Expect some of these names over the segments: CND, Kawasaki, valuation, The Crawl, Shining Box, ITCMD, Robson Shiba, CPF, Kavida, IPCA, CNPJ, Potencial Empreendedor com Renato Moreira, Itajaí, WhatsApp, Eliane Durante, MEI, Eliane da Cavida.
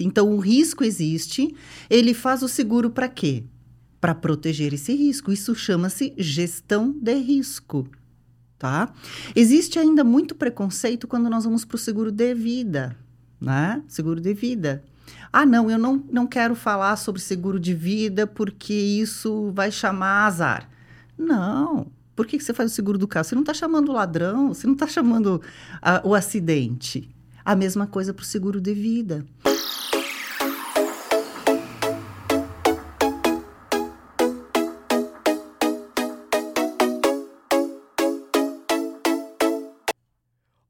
Então, o risco existe. Ele faz o seguro para quê? Para proteger esse risco. Isso chama-se gestão de risco, tá? Existe ainda muito preconceito quando nós vamos para o seguro de vida, né? Seguro de vida. Ah, não, eu não quero falar sobre seguro de vida porque isso vai chamar azar. Não. Por que você faz o seguro do carro? Você não está chamando o ladrão, você não está chamando o acidente. A mesma coisa para o seguro de vida.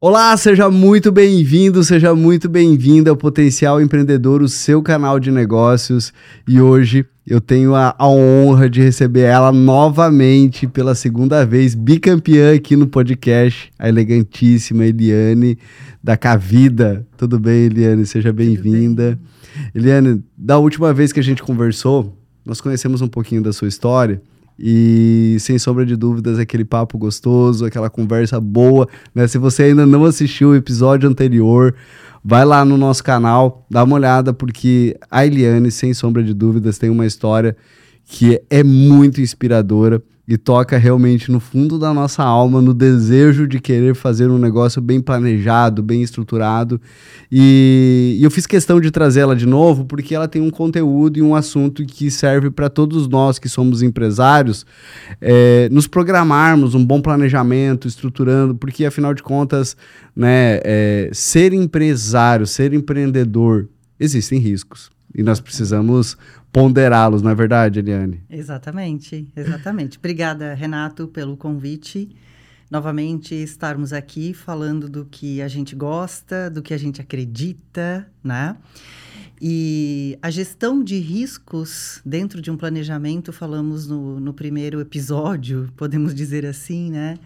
Olá, seja muito bem-vindo, seja muito bem-vinda ao Potencial Empreendedor, o seu canal de negócios. E hoje eu tenho a honra de receber ela novamente pela segunda vez, bicampeã aqui no podcast, a elegantíssima Eliane da Cavida. Tudo bem, Eliane? Seja bem-vinda. Eliane, da última vez que a gente conversou, nós conhecemos um pouquinho da sua história. E, sem sombra de dúvidas, aquele papo gostoso, aquela conversa boa, né? Se você ainda não assistiu o episódio anterior, vai lá no nosso canal, dá uma olhada, porque a Eliane, sem sombra de dúvidas, tem uma história que é muito inspiradora e toca realmente no fundo da nossa alma, no desejo de querer fazer um negócio bem planejado, bem estruturado. E eu fiz questão de trazer ela de novo porque ela tem um conteúdo e um assunto que serve para todos nós que somos empresários, nos programarmos um bom planejamento, estruturando, porque afinal de contas, né, ser empresário, ser empreendedor, existem riscos. E nós precisamos ponderá-los, não é verdade, Eliane? Exatamente, exatamente. Obrigada, Renato, pelo convite. Novamente, estarmos aqui falando do que a gente gosta, do que a gente acredita, né? E a gestão de riscos dentro de um planejamento, falamos no primeiro episódio, podemos dizer assim, né?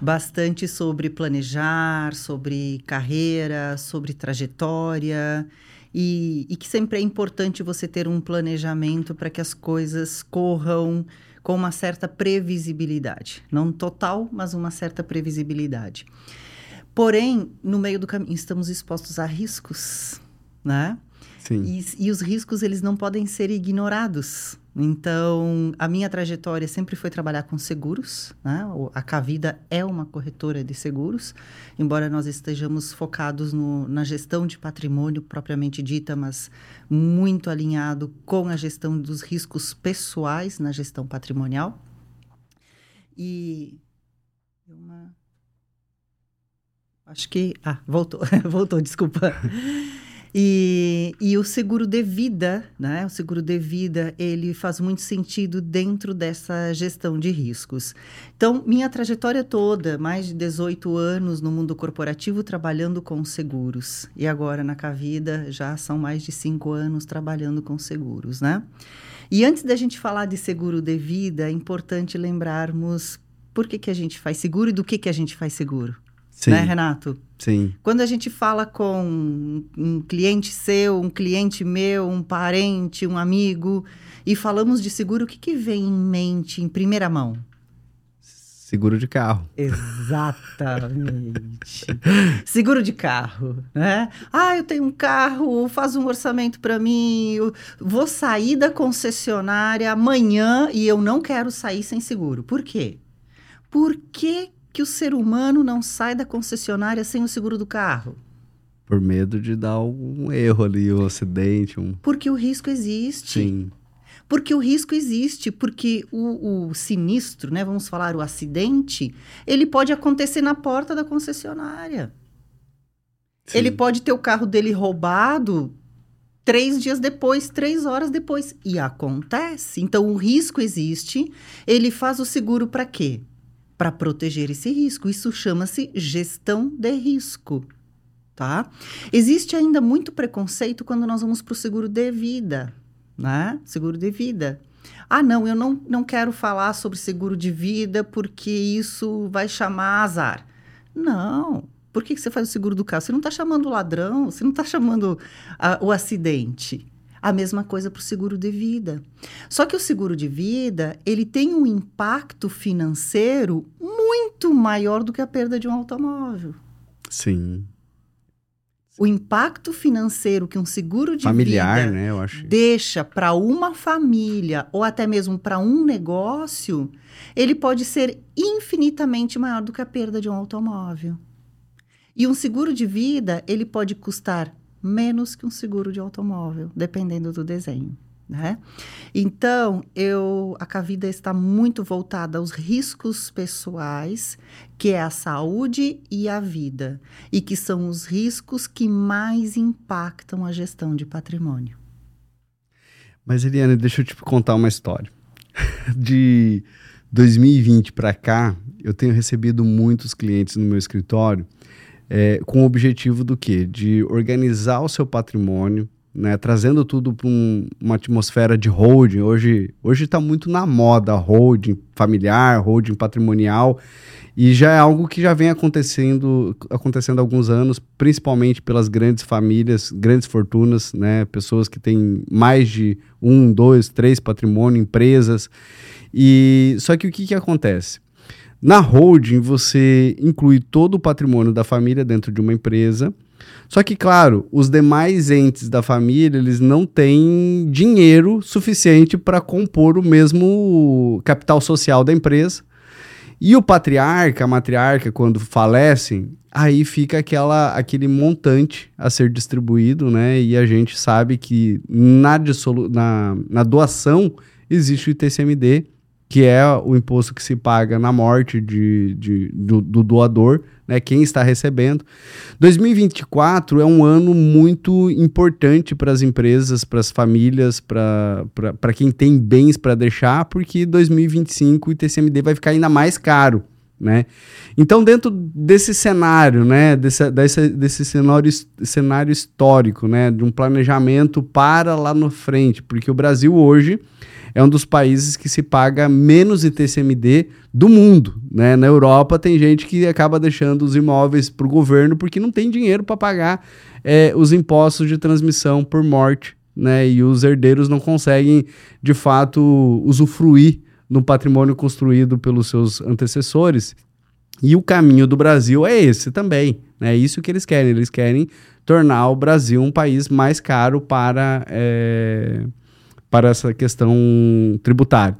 Bastante sobre planejar, sobre carreira, sobre trajetória. E que sempre é importante você ter um planejamento para que as coisas corram com uma certa previsibilidade. Não total, mas uma certa previsibilidade. Porém, no meio do caminho, estamos expostos a riscos, né? Sim. E os riscos, eles não podem ser ignorados. Então, a minha trajetória sempre foi trabalhar com seguros, né? A Kavida é uma corretora de seguros, embora nós estejamos focados na gestão de patrimônio propriamente dita, mas muito alinhado com a gestão dos riscos pessoais na gestão patrimonial. E acho que... Ah, voltou, desculpa. E o seguro de vida, né? O seguro de vida, ele faz muito sentido dentro dessa gestão de riscos. Então, minha trajetória toda, mais de 18 anos no mundo corporativo trabalhando com seguros. E agora, na Kavida, já são mais de 5 anos trabalhando com seguros, né? E antes da gente falar de seguro de vida, é importante lembrarmos por que a gente faz seguro e do que a gente faz seguro. Sim. Né, Renato? Sim. Quando a gente fala com um cliente seu, um cliente meu, um parente, um amigo, e falamos de seguro, o que vem em mente em primeira mão? Seguro de carro. Exatamente. Seguro de carro, né? Ah, eu tenho um carro, faz um orçamento para mim, eu vou sair da concessionária amanhã e eu não quero sair sem seguro. Por quê? Por que o ser humano não sai da concessionária sem o seguro do carro? Por medo de dar algum erro ali, um acidente. Porque o risco existe. Sim. Porque o risco existe, porque o sinistro, né, vamos falar, o acidente, ele pode acontecer na porta da concessionária. Sim. Ele pode ter o carro dele roubado 3 dias depois, 3 horas depois. E acontece. Então, o risco existe. Ele faz o seguro para quê? Para proteger esse risco. Isso chama-se gestão de risco, tá? Existe ainda muito preconceito quando nós vamos para o seguro de vida, né? Seguro de vida. Ah, não, eu não quero falar sobre seguro de vida porque isso vai chamar azar. Não. Por que você faz o seguro do carro? Você não está chamando o ladrão, você não está chamando o acidente. A mesma coisa para o seguro de vida. Só que o seguro de vida, ele tem um impacto financeiro muito maior do que a perda de um automóvel. Sim. O impacto financeiro que um seguro de familiar, vida, né, eu acho, deixa para uma família ou até mesmo para um negócio, ele pode ser infinitamente maior do que a perda de um automóvel. E um seguro de vida, ele pode custar menos que um seguro de automóvel, dependendo do desenho, né? Então, a Cavida está muito voltada aos riscos pessoais, que é a saúde e a vida, e que são os riscos que mais impactam a gestão de patrimônio. Mas, Eliane, deixa eu te contar uma história. De 2020 para cá, eu tenho recebido muitos clientes no meu escritório, com o objetivo do quê? De organizar o seu patrimônio, né, trazendo tudo para uma atmosfera de holding. Hoje está muito na moda holding familiar, holding patrimonial, e já é algo que já vem acontecendo há alguns anos, principalmente pelas grandes famílias, grandes fortunas, né, pessoas que têm mais de 1, 2, 3 patrimônio, empresas. E só que o que acontece? Na holding, você inclui todo o patrimônio da família dentro de uma empresa. Só que, claro, os demais entes da família, eles não têm dinheiro suficiente para compor o mesmo capital social da empresa. E o patriarca, a matriarca, quando falecem, aí fica aquele montante a ser distribuído, né? E a gente sabe que na doação existe o ITCMD, que é o imposto que se paga na morte do doador, né, quem está recebendo. 2024 é um ano muito importante para as empresas, para as famílias, para quem tem bens para deixar, porque 2025 o ITCMD vai ficar ainda mais caro, né? Então, dentro desse cenário, né, desse cenário histórico, né, de um planejamento para lá na frente, porque o Brasil hoje é um dos países que se paga menos ITCMD do mundo, né? Na Europa tem gente que acaba deixando os imóveis para o governo porque não tem dinheiro para pagar os impostos de transmissão por morte, né? E os herdeiros não conseguem, de fato, usufruir do patrimônio construído pelos seus antecessores. E o caminho do Brasil é esse também, né? É isso que eles querem. Eles querem tornar o Brasil um país mais caro para essa questão tributária.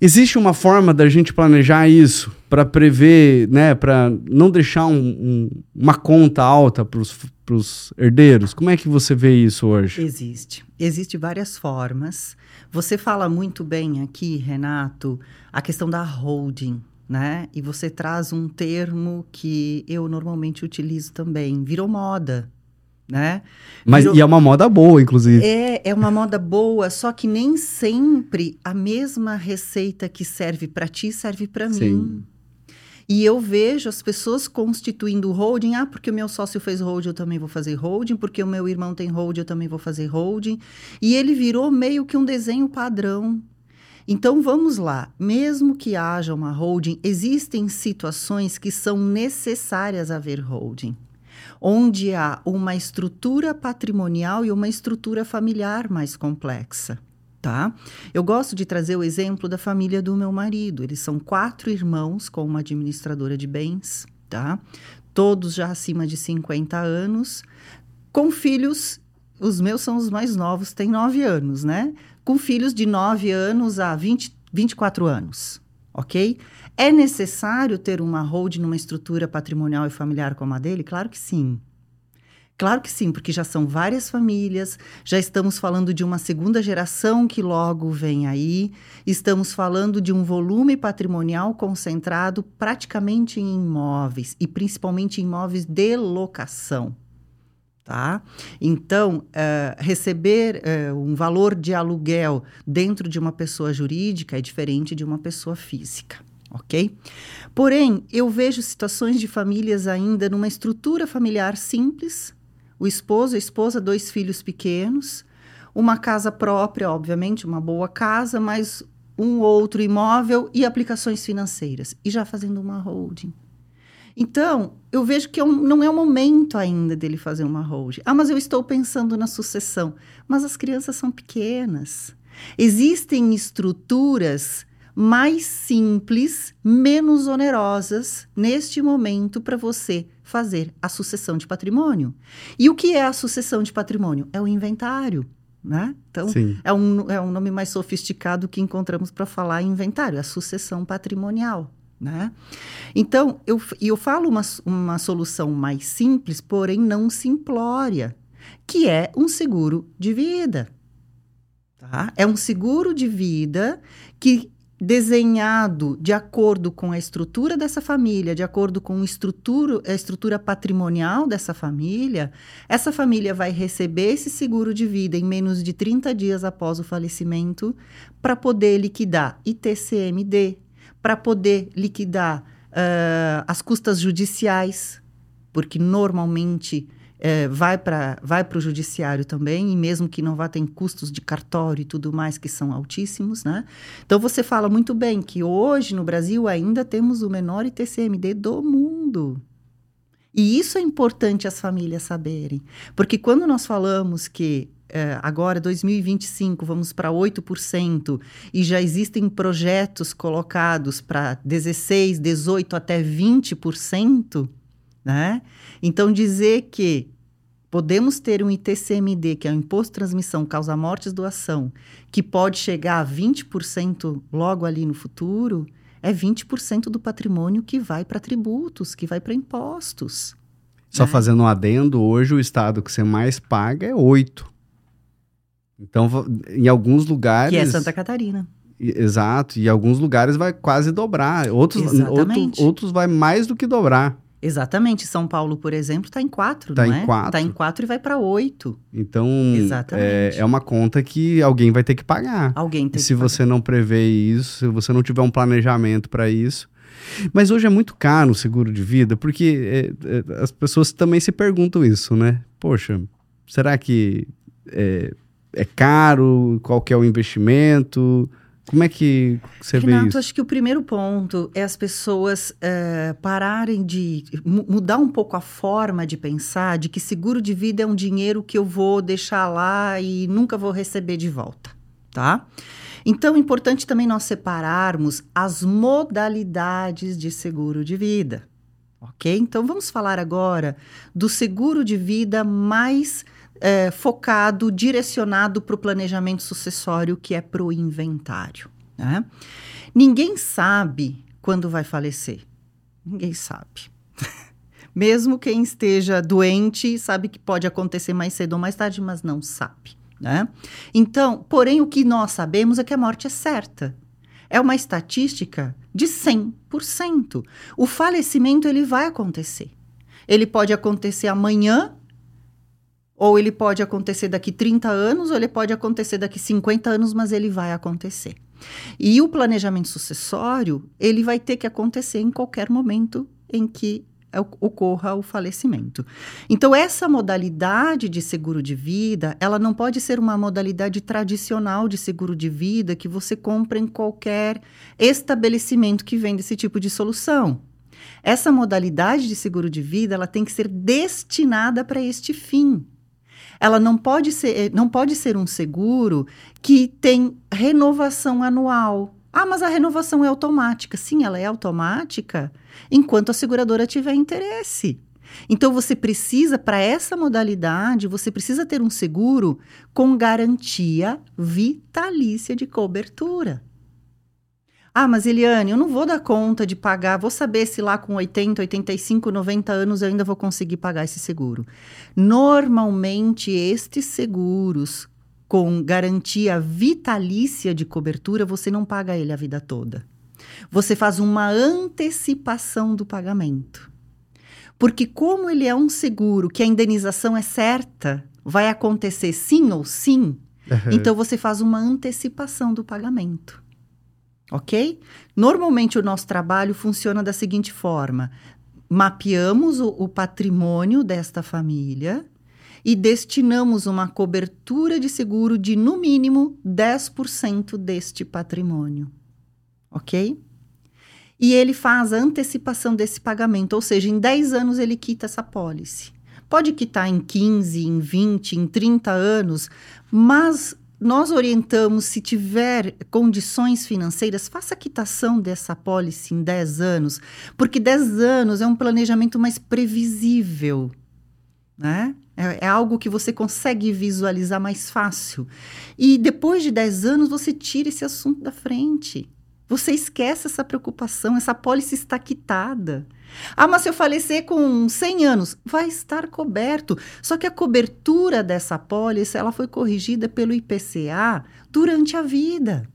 Existe uma forma da gente planejar isso para prever, né, para não deixar uma conta alta para os herdeiros? Como é que você vê isso hoje? Existe várias formas. Você fala muito bem aqui, Renato, a questão da holding, né? E você traz um termo que eu normalmente utilizo também, virou moda. Né? Mas é uma moda boa, inclusive. É uma moda boa, só que nem sempre a mesma receita que serve para ti serve para mim. E eu vejo as pessoas constituindo holding. Ah, porque o meu sócio fez holding, eu também vou fazer holding. Porque o meu irmão tem holding, eu também vou fazer holding. E ele virou meio que um desenho padrão. Então, vamos lá. Mesmo que haja uma holding, existem situações que são necessárias haver holding, onde há uma estrutura patrimonial e uma estrutura familiar mais complexa, tá? Eu gosto de trazer o exemplo da família do meu marido. Eles são 4 irmãos com uma administradora de bens, tá? Todos já acima de 50 anos, com filhos, os meus são os mais novos, têm 9 anos, né? Com filhos de 9 anos a 24 anos, ok? É necessário ter uma holding numa estrutura patrimonial e familiar como a dele? Claro que sim. Claro que sim, porque já são várias famílias, já estamos falando de uma segunda geração que logo vem aí, estamos falando de um volume patrimonial concentrado praticamente em imóveis, e principalmente imóveis de locação. Tá? Então, receber um valor de aluguel dentro de uma pessoa jurídica é diferente de uma pessoa física. Ok? Porém, eu vejo situações de famílias ainda numa estrutura familiar simples, o esposo, a esposa, 2 filhos pequenos, uma casa própria, obviamente, uma boa casa, mas um outro imóvel e aplicações financeiras, e já fazendo uma holding. Então, eu vejo que não é o momento ainda dele fazer uma holding. Ah, mas eu estou pensando na sucessão. Mas as crianças são pequenas. Existem estruturas mais simples, menos onerosas neste momento para você fazer a sucessão de patrimônio. E o que é a sucessão de patrimônio? É o inventário, né? Então, é um nome mais sofisticado que encontramos para falar inventário, a sucessão patrimonial, né? Então, eu falo uma solução mais simples, porém não simplória, que é um seguro de vida. Tá? É um seguro de vida que, desenhado de acordo com a estrutura dessa família, de acordo com a estrutura patrimonial dessa família, essa família vai receber esse seguro de vida em menos de 30 dias após o falecimento para poder liquidar ITCMD, para poder liquidar as custas judiciais, porque normalmente... Vai para o judiciário também, e mesmo que não vá, tem custos de cartório e tudo mais que são altíssimos, né? Então, você fala muito bem que hoje, no Brasil, ainda temos o menor ITCMD do mundo. E isso é importante as famílias saberem. Porque quando nós falamos que agora, 2025, vamos para 8%, e já existem projetos colocados para 16%, 18% até 20%, né? Então, dizer que podemos ter um ITCMD, que é o Imposto de Transmissão, Causa-Mortes, Doação, que pode chegar a 20% logo ali no futuro, é 20% do patrimônio que vai para tributos, que vai para impostos. Só fazendo um adendo, hoje o estado que você mais paga é 8%. Então, em alguns lugares... Que é Santa Catarina. Exato, e em alguns lugares vai quase dobrar, outros vai mais do que dobrar. Exatamente. São Paulo, por exemplo, está em 4, não é? Está em 4. Está em 4 e vai para 8. Então, é uma conta que alguém vai ter que pagar. Alguém tem que pagar. Se você não prevê isso, se você não tiver um planejamento para isso. Mas hoje é muito caro o seguro de vida, porque as pessoas também se perguntam isso, né? Poxa, será que é caro? Qual que é o investimento? Como é que você vê isso? Renato, acho que o primeiro ponto é as pessoas pararem de mudar um pouco a forma de pensar de que seguro de vida é um dinheiro que eu vou deixar lá e nunca vou receber de volta, tá? Então, é importante também nós separarmos as modalidades de seguro de vida, ok? Então, vamos falar agora do seguro de vida mais... focado, direcionado para o planejamento sucessório, que é para o inventário, né? Ninguém sabe quando vai falecer. Ninguém sabe. Mesmo quem esteja doente sabe que pode acontecer mais cedo ou mais tarde, mas não sabe, né? Então, porém, o que nós sabemos é que a morte é certa. É uma estatística de 100%. O falecimento, ele vai acontecer. Ele pode acontecer amanhã, ou ele pode acontecer daqui 30 anos, ou ele pode acontecer daqui 50 anos, mas ele vai acontecer. E o planejamento sucessório, ele vai ter que acontecer em qualquer momento em que ocorra o falecimento. Então, essa modalidade de seguro de vida, ela não pode ser uma modalidade tradicional de seguro de vida que você compra em qualquer estabelecimento que vende esse tipo de solução. Essa modalidade de seguro de vida, ela tem que ser destinada para este fim. Ela não pode ser um seguro que tem renovação anual. Ah, mas a renovação é automática. Sim, ela é automática enquanto a seguradora tiver interesse. Então, você precisa, para essa modalidade, você precisa ter um seguro com garantia vitalícia de cobertura. Ah, mas Eliane, eu não vou dar conta de pagar, vou saber se lá com 80, 85, 90 anos eu ainda vou conseguir pagar esse seguro. Normalmente, estes seguros com garantia vitalícia de cobertura, você não paga ele a vida toda. Você faz uma antecipação do pagamento. Porque como ele é um seguro que a indenização é certa, vai acontecer sim ou sim, então você faz uma antecipação do pagamento. Ok? Normalmente, o nosso trabalho funciona da seguinte forma. Mapeamos o patrimônio desta família e destinamos uma cobertura de seguro de, no mínimo, 10% deste patrimônio. Ok? E ele faz a antecipação desse pagamento, ou seja, em 10 anos ele quita essa apólice. Pode quitar em 15, em 20, em 30 anos, mas Nós orientamos, se tiver condições financeiras, faça a quitação dessa apólice em 10 anos, porque 10 anos é um planejamento mais previsível, né? É algo que você consegue visualizar mais fácil. E depois de 10 anos, você tira esse assunto da frente. Você esquece essa preocupação, essa apólice está quitada. Ah, mas se eu falecer com 100 anos, vai estar coberto. Só que a cobertura dessa apólice, ela foi corrigida pelo IPCA durante a vida.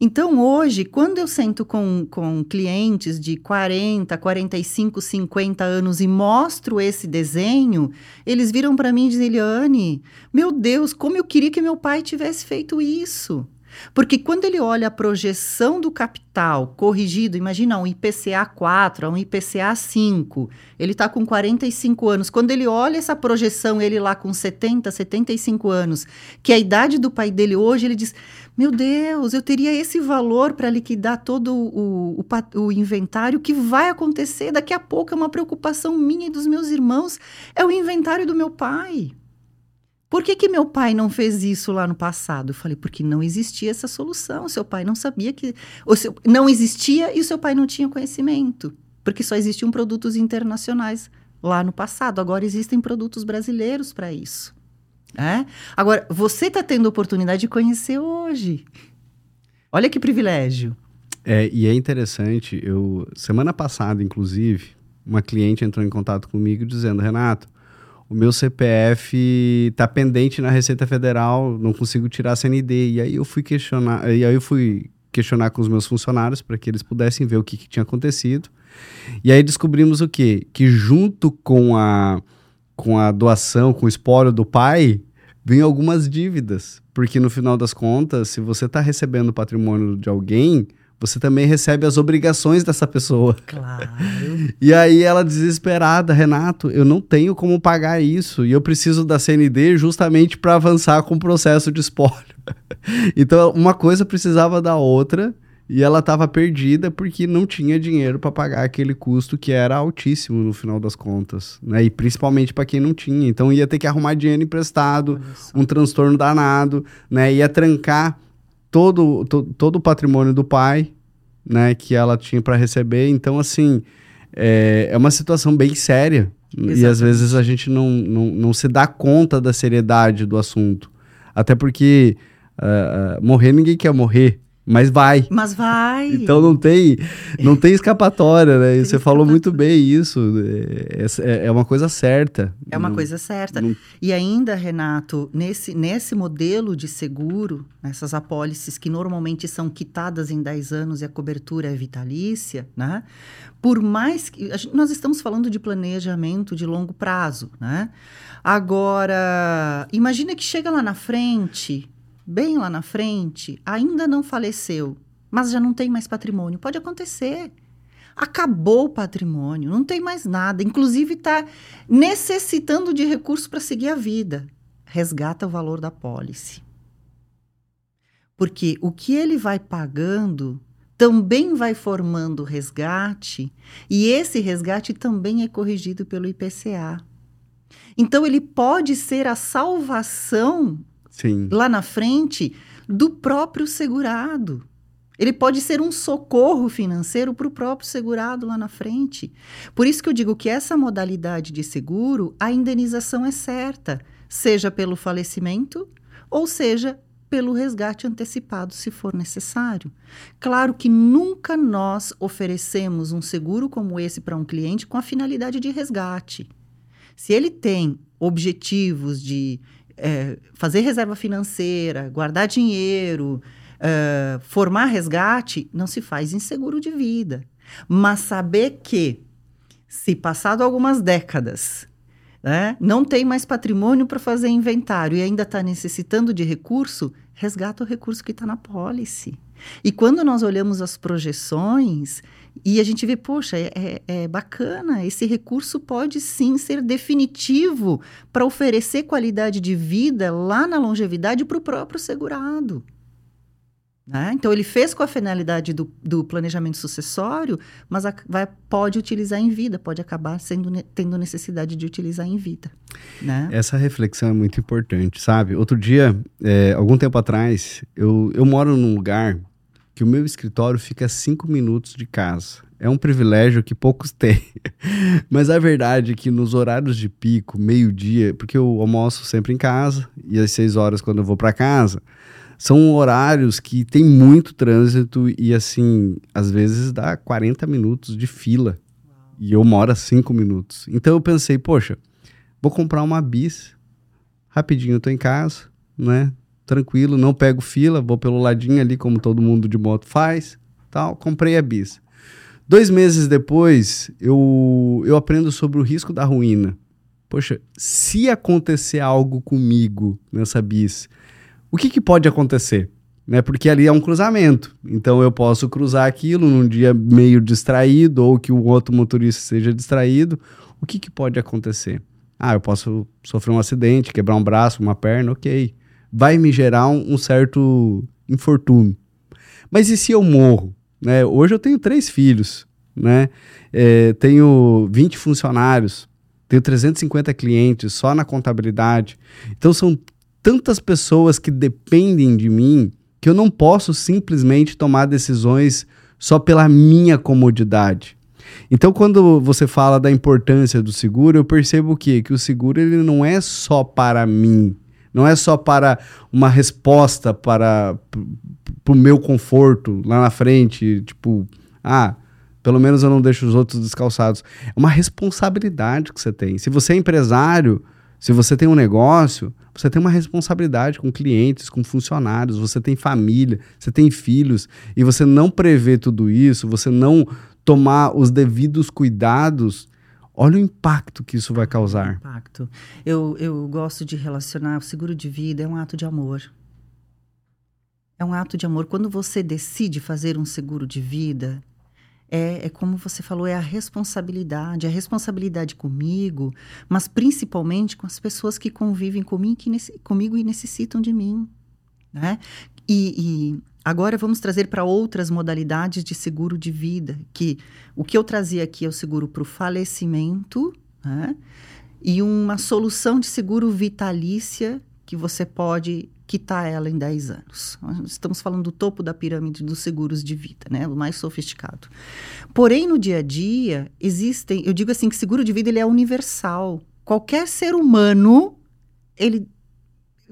Então, hoje, quando eu sento com clientes de 40, 45, 50 anos e mostro esse desenho, eles viram para mim e dizem, Eliane, meu Deus, como eu queria que meu pai tivesse feito isso. Porque quando ele olha a projeção do capital corrigido, imagina um IPCA 4, um IPCA 5, ele está com 45 anos. Quando ele olha essa projeção, ele lá com 70, 75 anos, que é a idade do pai dele hoje, ele diz, meu Deus, eu teria esse valor para liquidar todo o inventário que vai acontecer. Daqui a pouco é uma preocupação minha e dos meus irmãos, é o inventário do meu pai. Por que que meu pai não fez isso lá no passado? Eu falei, porque não existia essa solução. O seu pai não sabia que... Não existia e o seu pai não tinha conhecimento. Porque só existiam produtos internacionais lá no passado. Agora existem produtos brasileiros para isso. É? Agora, você está tendo a oportunidade de conhecer hoje. Olha que privilégio. É, e é interessante. Semana passada, inclusive, uma cliente entrou em contato comigo dizendo, Renato, o meu CPF está pendente na Receita Federal, não consigo tirar a CND. E aí eu fui questionar com os meus funcionários para que eles pudessem ver o que tinha acontecido. E aí descobrimos o quê? Que junto com a doação, com o espólio do pai, vinham algumas dívidas. Porque no final das contas, se você está recebendo o patrimônio de alguém, você também recebe as obrigações dessa pessoa. Claro. E aí ela desesperada, Renato, eu não tenho como pagar isso e eu preciso da CND justamente para avançar com o processo de espólio. Então uma coisa precisava da outra e ela estava perdida porque não tinha dinheiro para pagar aquele custo que era altíssimo no final das contas, né? E principalmente para quem não tinha. Então ia ter que arrumar dinheiro emprestado, um transtorno danado, né? Ia trancar todo o patrimônio do pai, né, que ela tinha para receber. Então, assim, é uma situação bem séria. Exatamente. E às vezes a gente não se dá conta da seriedade do assunto. Até porque morrer ninguém quer morrer, mas vai. Mas vai! Então não tem escapatória, né? Você falou muito bem isso. É uma coisa certa. É uma coisa certa. Não... E ainda, Renato, nesse modelo de seguro, nessas apólices que normalmente são quitadas em 10 anos e a cobertura é vitalícia, né? Por mais que... Nós estamos falando de planejamento de longo prazo, né? Agora, imagina que chega lá na frente... Bem lá na frente, ainda não faleceu, mas já não tem mais patrimônio. Pode acontecer. Acabou o patrimônio, não tem mais nada. Inclusive, está necessitando de recursos para seguir a vida. Resgata o valor da apólice. Porque o que ele vai pagando também vai formando resgate, e esse resgate também é corrigido pelo IPCA. Então, ele pode ser a salvação... Sim. Lá na frente, do próprio segurado. Ele pode ser um socorro financeiro para o próprio segurado lá na frente. Por isso que eu digo que essa modalidade de seguro, a indenização é certa, seja pelo falecimento ou seja pelo resgate antecipado, se for necessário. Claro que nunca nós oferecemos um seguro como esse para um cliente com a finalidade de resgate. Se ele tem objetivos de... fazer reserva financeira, guardar dinheiro, formar resgate, não se faz em seguro de vida. Mas saber que, se passado algumas décadas, né, não tem mais patrimônio para fazer inventário e ainda está necessitando de recurso, resgata o recurso que está na apólice. E quando nós olhamos as projeções e a gente vê, poxa, é bacana, esse recurso pode sim ser definitivo para oferecer qualidade de vida lá na longevidade para o próprio segurado. Né? Então, ele fez com a finalidade do planejamento sucessório, mas pode utilizar em vida, pode acabar tendo necessidade de utilizar em vida. Né? Essa reflexão é muito importante, sabe? Outro dia, algum tempo atrás, eu moro num lugar que o meu escritório fica a 5 minutos de casa. É um privilégio que poucos têm. Mas a verdade é que nos horários de pico, meio-dia, porque eu almoço sempre em casa, e às 6 horas quando eu vou para casa... São horários que tem muito trânsito e, assim, às vezes dá 40 minutos de fila. E eu moro a 5 minutos. Então eu pensei, poxa, vou comprar uma bis. Rapidinho eu tô em casa, né? Tranquilo, não pego fila, vou pelo ladinho ali, como todo mundo de moto faz. Tal. Comprei a bis. 2 meses depois, eu aprendo sobre o risco da ruína. Poxa, se acontecer algo comigo nessa bis... O que pode acontecer? Né? Porque ali é um cruzamento. Então, eu posso cruzar aquilo num dia meio distraído ou que o outro motorista seja distraído. O que pode acontecer? Ah, eu posso sofrer um acidente, quebrar um braço, uma perna, ok. Vai me gerar um certo infortúnio. Mas e se eu morro? Né? Hoje eu tenho 3 filhos, né? Tenho 20 funcionários, tenho 350 clientes só na contabilidade. Então, são tantas pessoas que dependem de mim que eu não posso simplesmente tomar decisões só pela minha comodidade. Então, quando você fala da importância do seguro, eu percebo que o seguro ele não é só para mim, não é só para uma resposta para o meu conforto lá na frente, tipo, ah, pelo menos eu não deixo os outros descalçados. É uma responsabilidade que você tem. Se você é empresário, se você tem um negócio, você tem uma responsabilidade com clientes, com funcionários, você tem família, você tem filhos, e você não prevê tudo isso, você não tomar os devidos cuidados, olha o impacto que isso vai causar. Impacto. Eu gosto de relacionar o seguro de vida, é um ato de amor. É um ato de amor. Quando você decide fazer um seguro de vida... É como você falou, é a responsabilidade comigo, mas principalmente com as pessoas que convivem comigo e necessitam de mim, né? E agora vamos trazer para outras modalidades de seguro de vida, que o que eu trazia aqui é o seguro para o falecimento, né? E uma solução de seguro vitalícia que você pode quitar ela em 10 anos. Nós estamos falando do topo da pirâmide dos seguros de vida, né? O mais sofisticado. Porém, no dia a dia, existem... Eu digo assim que seguro de vida ele é universal. Qualquer ser humano, ele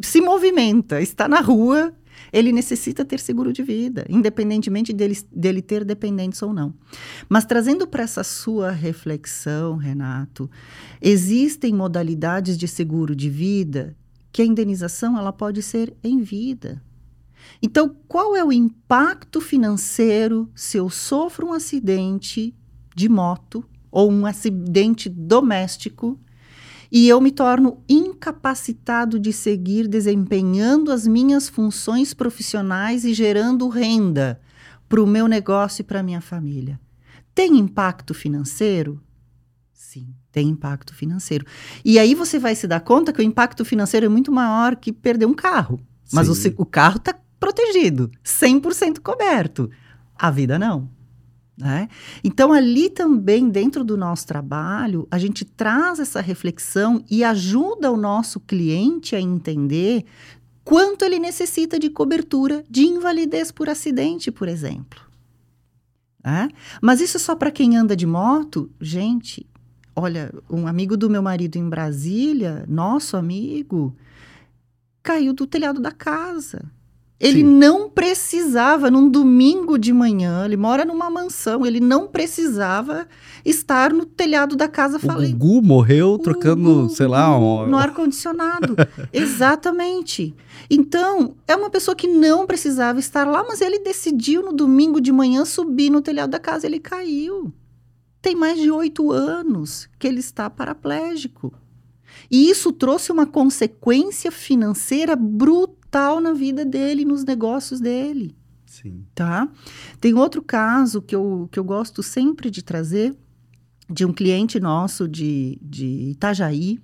se movimenta, está na rua, ele necessita ter seguro de vida, independentemente dele ter dependentes ou não. Mas trazendo para essa sua reflexão, Renato, existem modalidades de seguro de vida que a indenização ela pode ser em vida. Então, qual é o impacto financeiro se eu sofro um acidente de moto ou um acidente doméstico e eu me torno incapacitado de seguir desempenhando as minhas funções profissionais e gerando renda para o meu negócio e para a minha família? Tem impacto financeiro? Sim, tem impacto financeiro. E aí você vai se dar conta que o impacto financeiro é muito maior que perder um carro. Mas o carro está protegido, 100% coberto. A vida não. Né? Então, ali também, dentro do nosso trabalho, a gente traz essa reflexão e ajuda o nosso cliente a entender quanto ele necessita de cobertura de invalidez por acidente, por exemplo. Né? Mas isso só para quem anda de moto? Gente... Olha, um amigo do meu marido em Brasília, nosso amigo, caiu do telhado da casa. Ele Sim. não precisava, num domingo de manhã, ele mora numa mansão, ele não precisava estar no telhado da casa. Falei, o Gugu morreu trocando, sei lá... No ar-condicionado, exatamente. Então, é uma pessoa que não precisava estar lá, mas ele decidiu no domingo de manhã subir no telhado da casa, ele caiu. Tem mais de 8 anos que ele está paraplégico. E isso trouxe uma consequência financeira brutal na vida dele, nos negócios dele. Sim. Tá? Tem outro caso que eu gosto sempre de trazer, de um cliente nosso de Itajaí,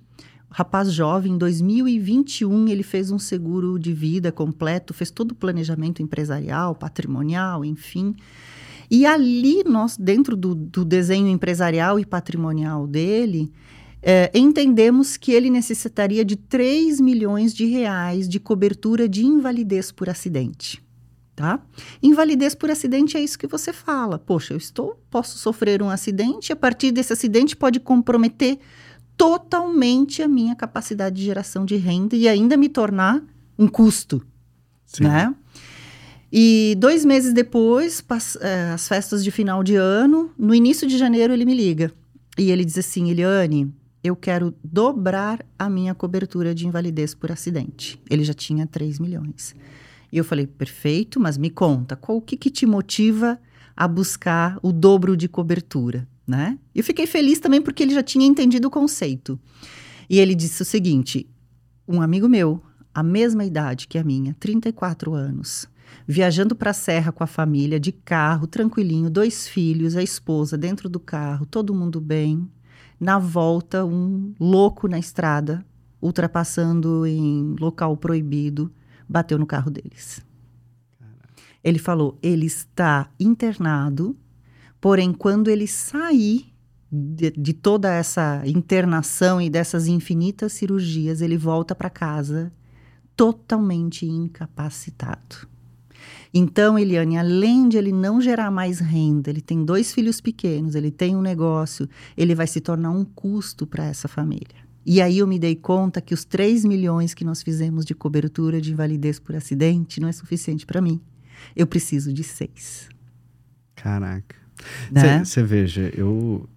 rapaz jovem, em 2021, ele fez um seguro de vida completo, fez todo o planejamento empresarial, patrimonial, enfim. E ali, nós, dentro do desenho empresarial e patrimonial dele, entendemos que ele necessitaria de 3 milhões de reais de cobertura de invalidez por acidente. Tá? Invalidez por acidente é isso que você fala. Poxa, posso sofrer um acidente e a partir desse acidente pode comprometer totalmente a minha capacidade de geração de renda e ainda me tornar um custo. Sim. Né? E 2 meses depois, as festas de final de ano, no início de janeiro ele me liga e ele diz assim: Eliane, eu quero dobrar a minha cobertura de invalidez por acidente. Ele já tinha 3 milhões. E eu falei, perfeito, mas me conta, o que te motiva a buscar o dobro de cobertura, né? Eu fiquei feliz também porque ele já tinha entendido o conceito. E ele disse o seguinte, um amigo meu, a mesma idade que a minha, 34 anos, viajando para a serra com a família, de carro, tranquilinho, 2 filhos, a esposa dentro do carro, todo mundo bem, na volta, um louco na estrada, ultrapassando em local proibido, bateu no carro deles. Caraca. Ele falou, ele está internado, porém, quando ele sair de toda essa internação e dessas infinitas cirurgias, ele volta para casa totalmente incapacitado. Então, Eliane, além de ele não gerar mais renda, ele tem 2 filhos pequenos, ele tem um negócio, ele vai se tornar um custo para essa família. E aí eu me dei conta que os 3 milhões que nós fizemos de cobertura de invalidez por acidente não é suficiente para mim. Eu preciso de 6. Caraca. Você veja, eu...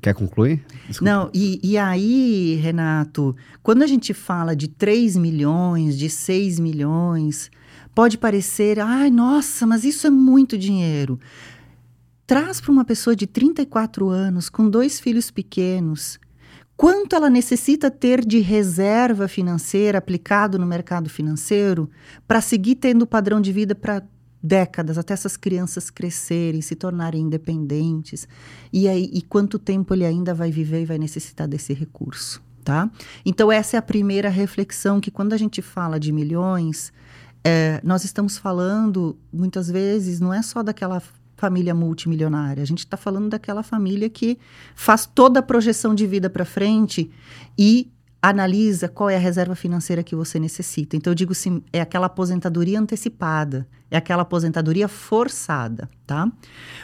Quer concluir? Desculpa. Não, e aí, Renato, quando a gente fala de 3 milhões, de 6 milhões, pode parecer, ai, nossa, mas isso é muito dinheiro. Traz para uma pessoa de 34 anos, com 2 filhos pequenos... Quanto ela necessita ter de reserva financeira aplicado no mercado financeiro para seguir tendo o padrão de vida para décadas, até essas crianças crescerem, se tornarem independentes. E aí, e quanto tempo ele ainda vai viver e vai necessitar desse recurso, tá? Então, essa é a primeira reflexão, que quando a gente fala de milhões, nós estamos falando, muitas vezes, não é só daquela... família multimilionária. A gente está falando daquela família que faz toda a projeção de vida para frente e analisa qual é a reserva financeira que você necessita. Então, eu digo sim, é aquela aposentadoria antecipada, é aquela aposentadoria forçada, tá?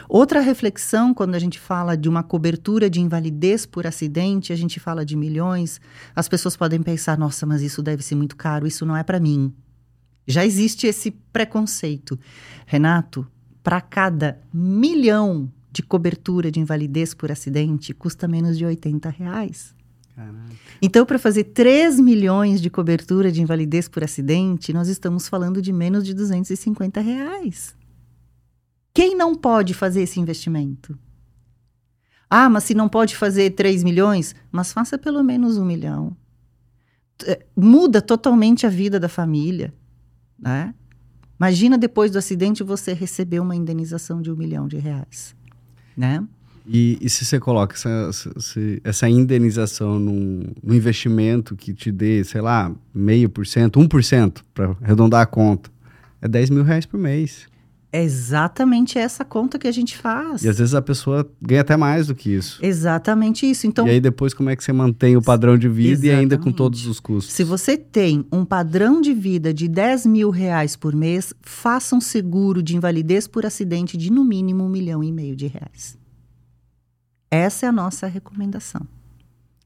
Outra reflexão, quando a gente fala de uma cobertura de invalidez por acidente, a gente fala de milhões, as pessoas podem pensar, nossa, mas isso deve ser muito caro, isso não é para mim. Já existe esse preconceito. Renato, para cada milhão de cobertura de invalidez por acidente, custa menos de R$80. Caraca. Então, para fazer 3 milhões de cobertura de invalidez por acidente, nós estamos falando de menos de R$250. Quem não pode fazer esse investimento? Ah, mas se não pode fazer 3 milhões, mas faça pelo menos 1 milhão. Muda totalmente a vida da família, né? Imagina, depois do acidente, você receber uma indenização de R$1 milhão, né? E se você coloca essa indenização num investimento que te dê, sei lá, 0,5%, 1%, para arredondar a conta, é R$10 mil por mês. É exatamente essa conta que a gente faz. E às vezes a pessoa ganha até mais do que isso. Exatamente isso. Então, e aí depois como é que você mantém o padrão de vida exatamente. E ainda com todos os custos? Se você tem um padrão de vida de R$10 mil por mês, faça um seguro de invalidez por acidente de no mínimo R$1,5 milhão. Essa é a nossa recomendação.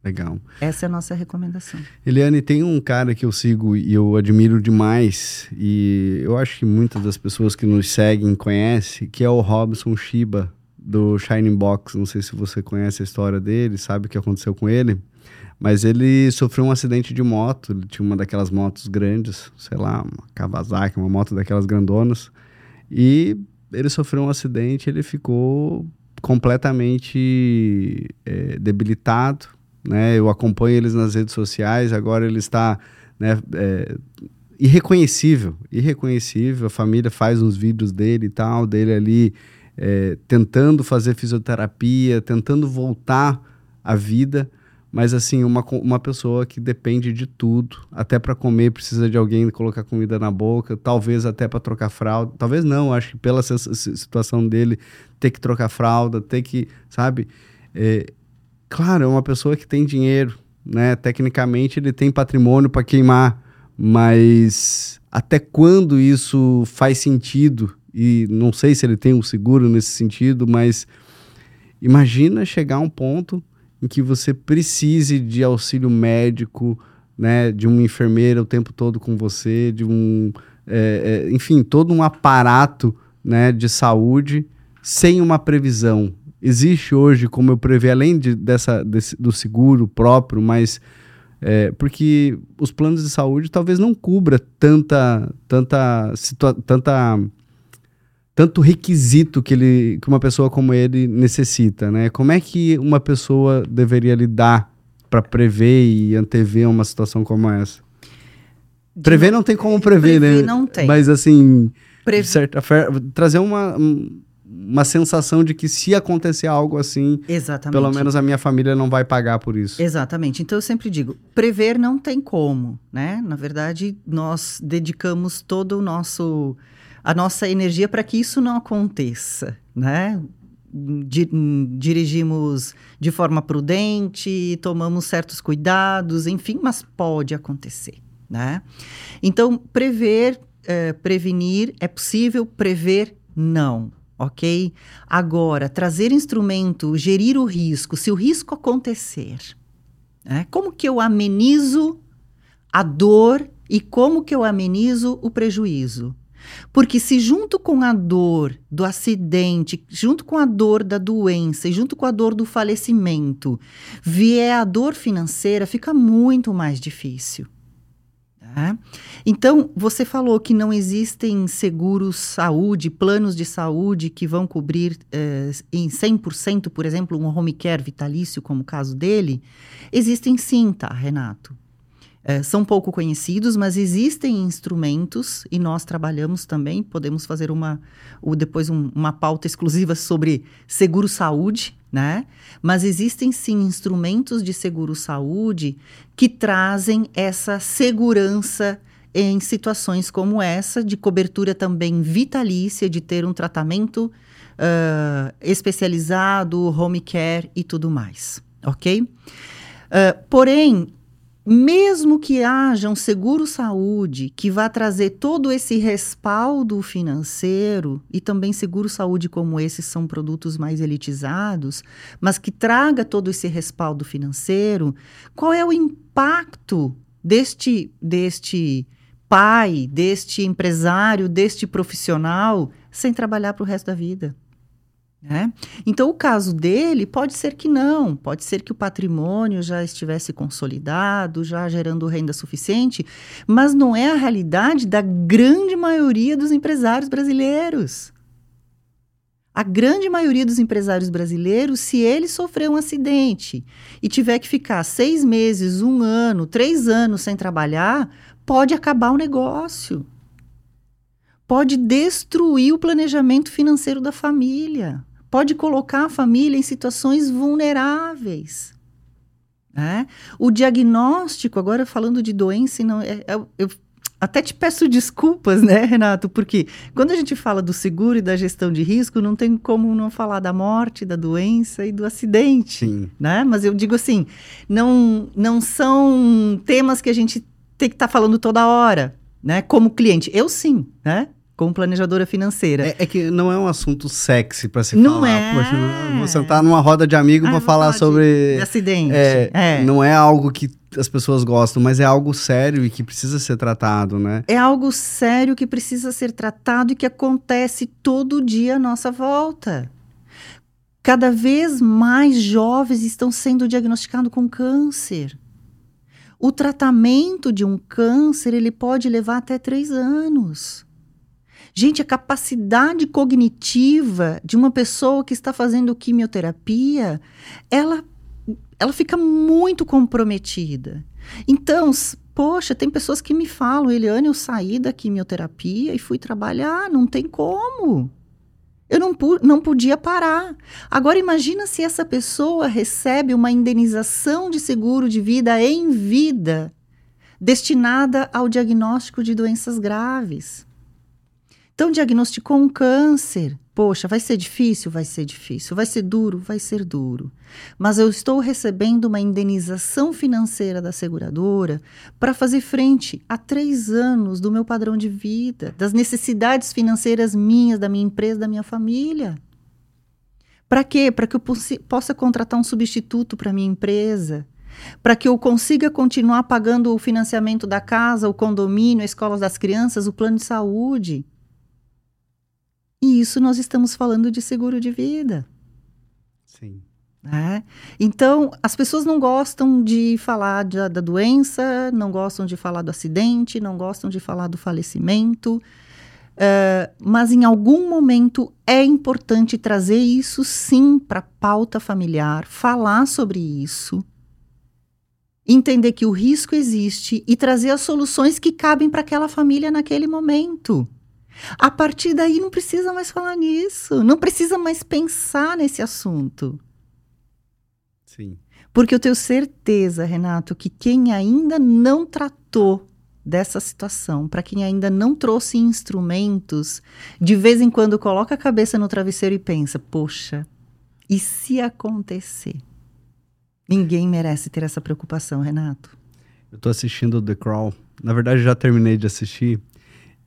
Legal. Essa é a nossa recomendação. Eliane, tem um cara que eu sigo e eu admiro demais, e eu acho que muitas das pessoas que nos seguem conhecem, que é o Robson Shiba, do Shining Box. Não sei se você conhece a história dele, sabe o que aconteceu com ele, mas ele sofreu um acidente de moto. Ele tinha uma daquelas motos grandes, sei lá, uma Kawasaki, uma moto daquelas grandonas, e ele sofreu um acidente, ele ficou completamente debilitado. Né, eu acompanho eles nas redes sociais, agora ele está, né, irreconhecível, a família faz uns vídeos dele e tal, dele ali tentando fazer fisioterapia, tentando voltar à vida, Mas assim, uma pessoa que depende de tudo, até para comer precisa de alguém colocar comida na boca, talvez até para trocar fralda, talvez não, acho que pela situação dele, ter que trocar fralda, ter que, sabe? Claro, é uma pessoa que tem dinheiro, né? Tecnicamente ele tem patrimônio para queimar, mas até quando isso faz sentido? E não sei se ele tem um seguro nesse sentido, mas imagina chegar a um ponto em que você precise de auxílio médico, né, de uma enfermeira o tempo todo com você, de um, enfim, todo um aparato, né, de saúde sem uma previsão. Existe hoje, como eu previ, além do seguro próprio, mas porque os planos de saúde talvez não cubra tanto requisito que uma pessoa como ele necessita, né? Como é que uma pessoa deveria lidar para prever e antever uma situação como essa? Prever não tem como prever, né? Não tem. Mas assim, de certa forma, trazer uma sensação de que se acontecer algo assim, exatamente, pelo menos a minha família não vai pagar por isso. Exatamente. Então eu sempre digo, prever não tem como, né? Na verdade, nós dedicamos todo a nossa energia para que isso não aconteça, né? Dirigimos de forma prudente, tomamos certos cuidados, enfim, mas pode acontecer, né? Então, prevenir, é possível, prever não. Ok? Agora, trazer instrumento, gerir o risco, se o risco acontecer, né? Como que eu amenizo a dor e como que eu amenizo o prejuízo? Porque se junto com a dor do acidente, junto com a dor da doença e junto com a dor do falecimento vier a dor financeira, fica muito mais difícil. Então, você falou que não existem seguros saúde, planos de saúde que vão cobrir em 100%, por exemplo, um home care vitalício, como o caso dele. Existem sim, tá, Renato? São pouco conhecidos, mas existem instrumentos e nós trabalhamos também, podemos fazer depois uma pauta exclusiva sobre seguro-saúde, né? Mas existem sim instrumentos de seguro-saúde que trazem essa segurança em situações como essa, de cobertura também vitalícia, de ter um tratamento especializado, home care e tudo mais, ok? Porém, mesmo que haja um seguro-saúde que vá trazer todo esse respaldo financeiro, e também seguro-saúde como esses são produtos mais elitizados, mas que traga todo esse respaldo financeiro, qual é o impacto deste pai, deste empresário, deste profissional, sem trabalhar para o resto da vida? Né? Então, o caso dele pode ser que não, pode ser que o patrimônio já estivesse consolidado, já gerando renda suficiente, mas não é a realidade da grande maioria dos empresários brasileiros. A grande maioria dos empresários brasileiros, se ele sofrer um acidente e tiver que ficar 6 meses, 1 ano, 3 anos sem trabalhar, pode acabar o negócio. Pode destruir o planejamento financeiro da família, pode colocar a família em situações vulneráveis, né? O diagnóstico, agora falando de doença, eu até te peço desculpas, né, Renato? Porque quando a gente fala do seguro e da gestão de risco, não tem como não falar da morte, da doença e do acidente, sim, né? Mas eu digo assim, não são temas que a gente tem que estar falando toda hora, né? Como cliente, eu sim, né? Como planejadora financeira. É que não é um assunto sexy para se não falar. É. Poxa, não é sentar numa roda de amigo para falar sobre acidente. Não é algo que as pessoas gostam, mas é algo sério e que precisa ser tratado, né? É algo sério que precisa ser tratado e que acontece todo dia à nossa volta. Cada vez mais jovens estão sendo diagnosticados com câncer. O tratamento de um câncer, ele pode levar até 3 anos. Gente, a capacidade cognitiva de uma pessoa que está fazendo quimioterapia, ela fica muito comprometida. Então, poxa, tem pessoas que me falam, Eliane, eu saí da quimioterapia e fui trabalhar, não tem como. Eu não podia parar. Agora, imagina se essa pessoa recebe uma indenização de seguro de vida em vida, destinada ao diagnóstico de doenças graves. Então, diagnosticou um câncer. Poxa, vai ser difícil? Vai ser difícil. Vai ser duro? Vai ser duro. Mas eu estou recebendo uma indenização financeira da seguradora para fazer frente a 3 anos do meu padrão de vida, das necessidades financeiras minhas, da minha empresa, da minha família. Para quê? Para que eu possa contratar um substituto para a minha empresa, para que eu consiga continuar pagando o financiamento da casa, o condomínio, a escola das crianças, o plano de saúde. E isso nós estamos falando de seguro de vida. Sim. É? Então, as pessoas não gostam de falar da doença, não gostam de falar do acidente, não gostam de falar do falecimento. Mas, em algum momento, é importante trazer isso, sim, para a pauta familiar, falar sobre isso, entender que o risco existe e trazer as soluções que cabem para aquela família naquele momento. A partir daí não precisa mais falar nisso, não precisa mais pensar nesse assunto. Sim. Porque eu tenho certeza, Renato, que quem ainda não tratou dessa situação, para quem ainda não trouxe instrumentos, de vez em quando coloca a cabeça no travesseiro e pensa, poxa, e se acontecer? Ninguém merece ter essa preocupação, Renato. Eu tô assistindo The Crawl. Na verdade, já terminei de assistir.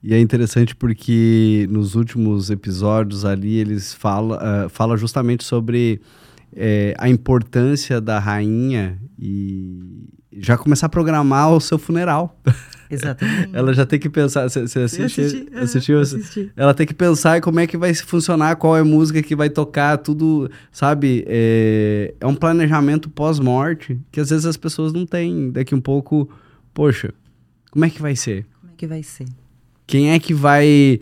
E é interessante porque nos últimos episódios ali eles fala justamente sobre a importância da rainha e já começar a programar o seu funeral. Exatamente. Ela já tem que pensar... Você assistiu? Ela tem que pensar como é que vai funcionar, qual é a música que vai tocar, tudo, sabe? É um planejamento pós-morte que às vezes as pessoas não têm. Daqui um pouco, poxa, como é que vai ser? Como é que vai ser? Quem é que vai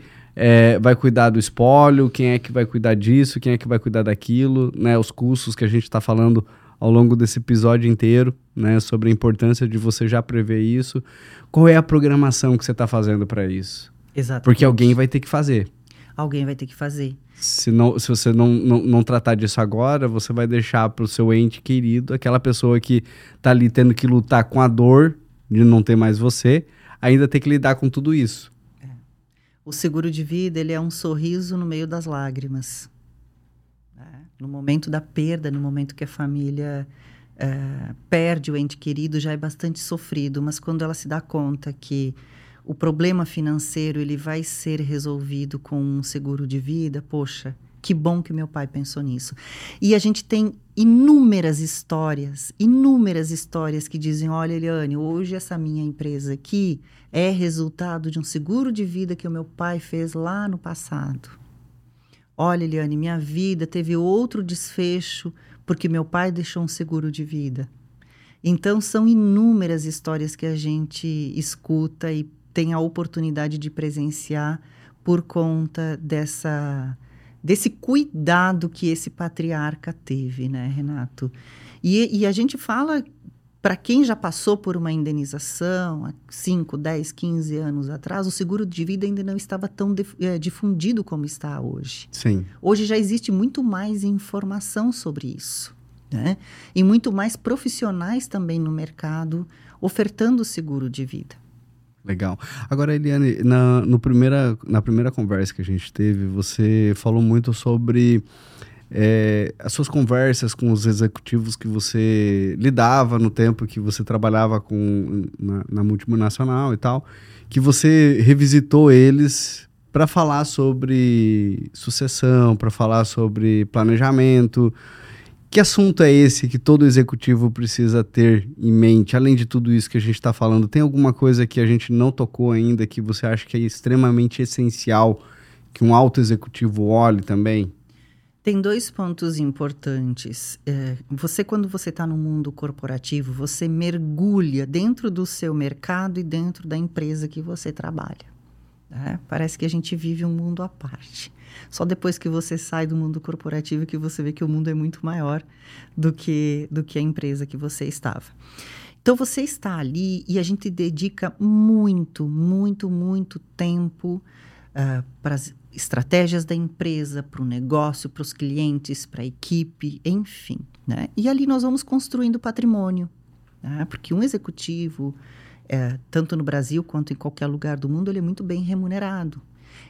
cuidar do espólio? Quem é que vai cuidar disso? Quem é que vai cuidar daquilo? Né? Os custos que a gente está falando ao longo desse episódio inteiro, né? Sobre a importância de você já prever isso. Qual é a programação que você está fazendo para isso? Exatamente. Porque alguém vai ter que fazer. Alguém vai ter que fazer. Se você não tratar disso agora, você vai deixar para o seu ente querido, aquela pessoa que está ali tendo que lutar com a dor de não ter mais você, ainda ter que lidar com tudo isso. O seguro de vida, ele é um sorriso no meio das lágrimas. Né? No momento da perda, no momento que a família perde o ente querido, já é bastante sofrido. Mas quando ela se dá conta que o problema financeiro ele vai ser resolvido com um seguro de vida, poxa, que bom que meu pai pensou nisso. E a gente tem inúmeras histórias que dizem, olha, Eliane, hoje essa minha empresa aqui é resultado de um seguro de vida que o meu pai fez lá no passado. Olha, Eliane, minha vida teve outro desfecho porque meu pai deixou um seguro de vida. Então, são inúmeras histórias que a gente escuta e tem a oportunidade de presenciar por conta desse cuidado que esse patriarca teve, né, Renato? E a gente fala, para quem já passou por uma indenização há 5, 10, 15 anos atrás, o seguro de vida ainda não estava tão difundido como está hoje. Sim. Hoje já existe muito mais informação sobre isso, né? E muito mais profissionais também no mercado ofertando seguro de vida. Legal. Agora, Eliane, na primeira conversa que a gente teve, você falou muito sobre as suas conversas com os executivos que você lidava no tempo que você trabalhava na multinacional e tal, que você revisitou eles para falar sobre sucessão, para falar sobre planejamento. Que assunto é esse que todo executivo precisa ter em mente? Além de tudo isso que a gente está falando, tem alguma coisa que a gente não tocou ainda que você acha que é extremamente essencial que um alto executivo olhe também? Tem 2 pontos importantes. Você, quando você está no mundo corporativo, você mergulha dentro do seu mercado e dentro da empresa que você trabalha. É, parece que a gente vive um mundo à parte. Só depois que você sai do mundo corporativo que você vê que o mundo é muito maior do que a empresa que você estava. Então, você está ali e a gente dedica muito, muito, muito tempo para as estratégias da empresa, para o negócio, para os clientes, para a equipe, enfim, né? E ali nós vamos construindo patrimônio, né? Porque um executivo, tanto no Brasil quanto em qualquer lugar do mundo, ele é muito bem remunerado.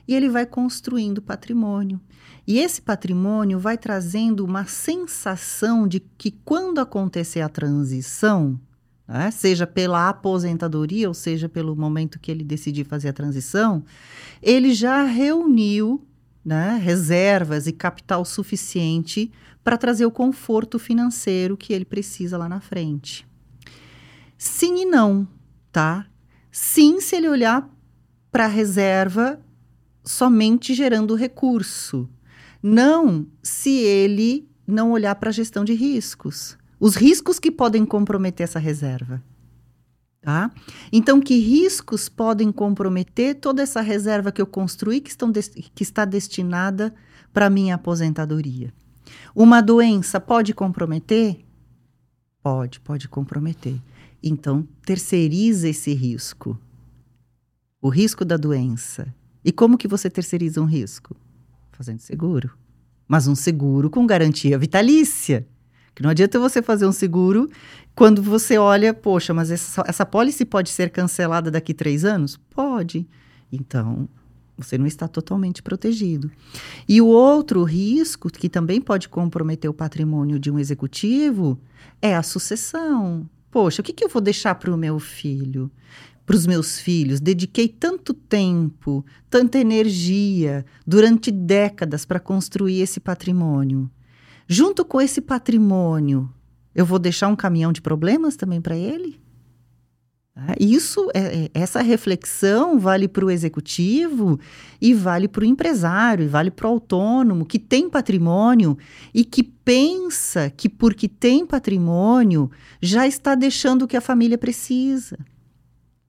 E ele vai construindo patrimônio. E esse patrimônio vai trazendo uma sensação de que quando acontecer a transição, né, seja pela aposentadoria ou seja pelo momento que ele decidir fazer a transição, ele já reuniu, né, reservas e capital suficiente para trazer o conforto financeiro que ele precisa lá na frente. Sim e não, tá? Sim, se ele olhar para a reserva somente gerando recurso. Não, se ele não olhar para a gestão de riscos. Os riscos que podem comprometer essa reserva. Tá? Então, que riscos podem comprometer toda essa reserva que eu construí, que está destinada para a minha aposentadoria? Uma doença pode comprometer? Pode comprometer. Então, terceiriza esse risco. O risco da doença. E como que você terceiriza um risco? Fazendo seguro. Mas um seguro com garantia vitalícia. Que não adianta você fazer um seguro quando você olha, poxa, mas essa pólice pode ser cancelada daqui 3 anos? Pode. Então, você não está totalmente protegido. E o outro risco que também pode comprometer o patrimônio de um executivo é a sucessão. Poxa, o que eu vou deixar para o meu filho? Para os meus filhos, dediquei tanto tempo, tanta energia, durante décadas para construir esse patrimônio. Junto com esse patrimônio, eu vou deixar um caminhão de problemas também para ele? Isso, essa reflexão vale para o executivo e vale para o empresário, e vale para o autônomo que tem patrimônio e que pensa que porque tem patrimônio já está deixando o que a família precisa.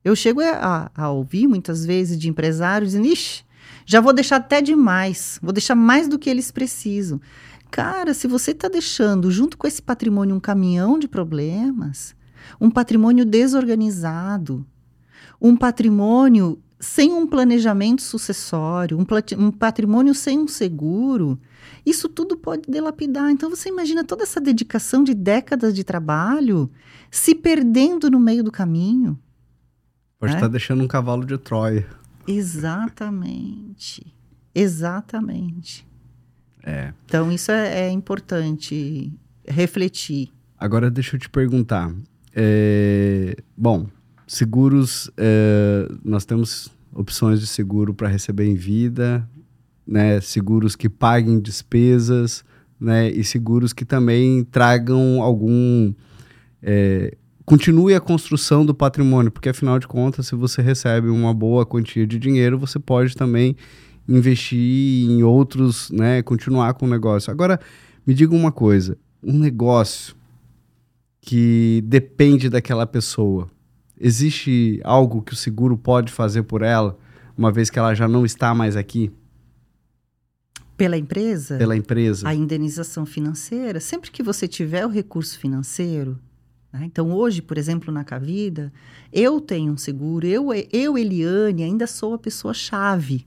Eu chego a ouvir muitas vezes de empresários dizendo, ixi, já vou deixar até demais, vou deixar mais do que eles precisam. Cara, se você está deixando junto com esse patrimônio um caminhão de problemas, um patrimônio desorganizado, um patrimônio sem um planejamento sucessório, um patrimônio sem um seguro, isso tudo pode delapidar. Então, você imagina toda essa dedicação de décadas de trabalho se perdendo no meio do caminho. Pode estar deixando um cavalo de Troia. Exatamente. Então, isso é importante refletir. Agora, deixa eu te perguntar. Bom, seguros, nós temos opções de seguro para receber em vida, né? Seguros que paguem despesas, né? E seguros que também tragam algum... Continue a construção do patrimônio, porque afinal de contas, se você recebe uma boa quantia de dinheiro, você pode também investir em outros, né, continuar com o negócio. Agora, me diga uma coisa, um negócio que depende daquela pessoa, existe algo que o seguro pode fazer por ela, uma vez que ela já não está mais aqui? Pela empresa? Pela empresa. A indenização financeira, sempre que você tiver o recurso financeiro... Então, hoje, por exemplo, na Cavida, eu tenho um seguro, eu Eliane, ainda sou a pessoa-chave.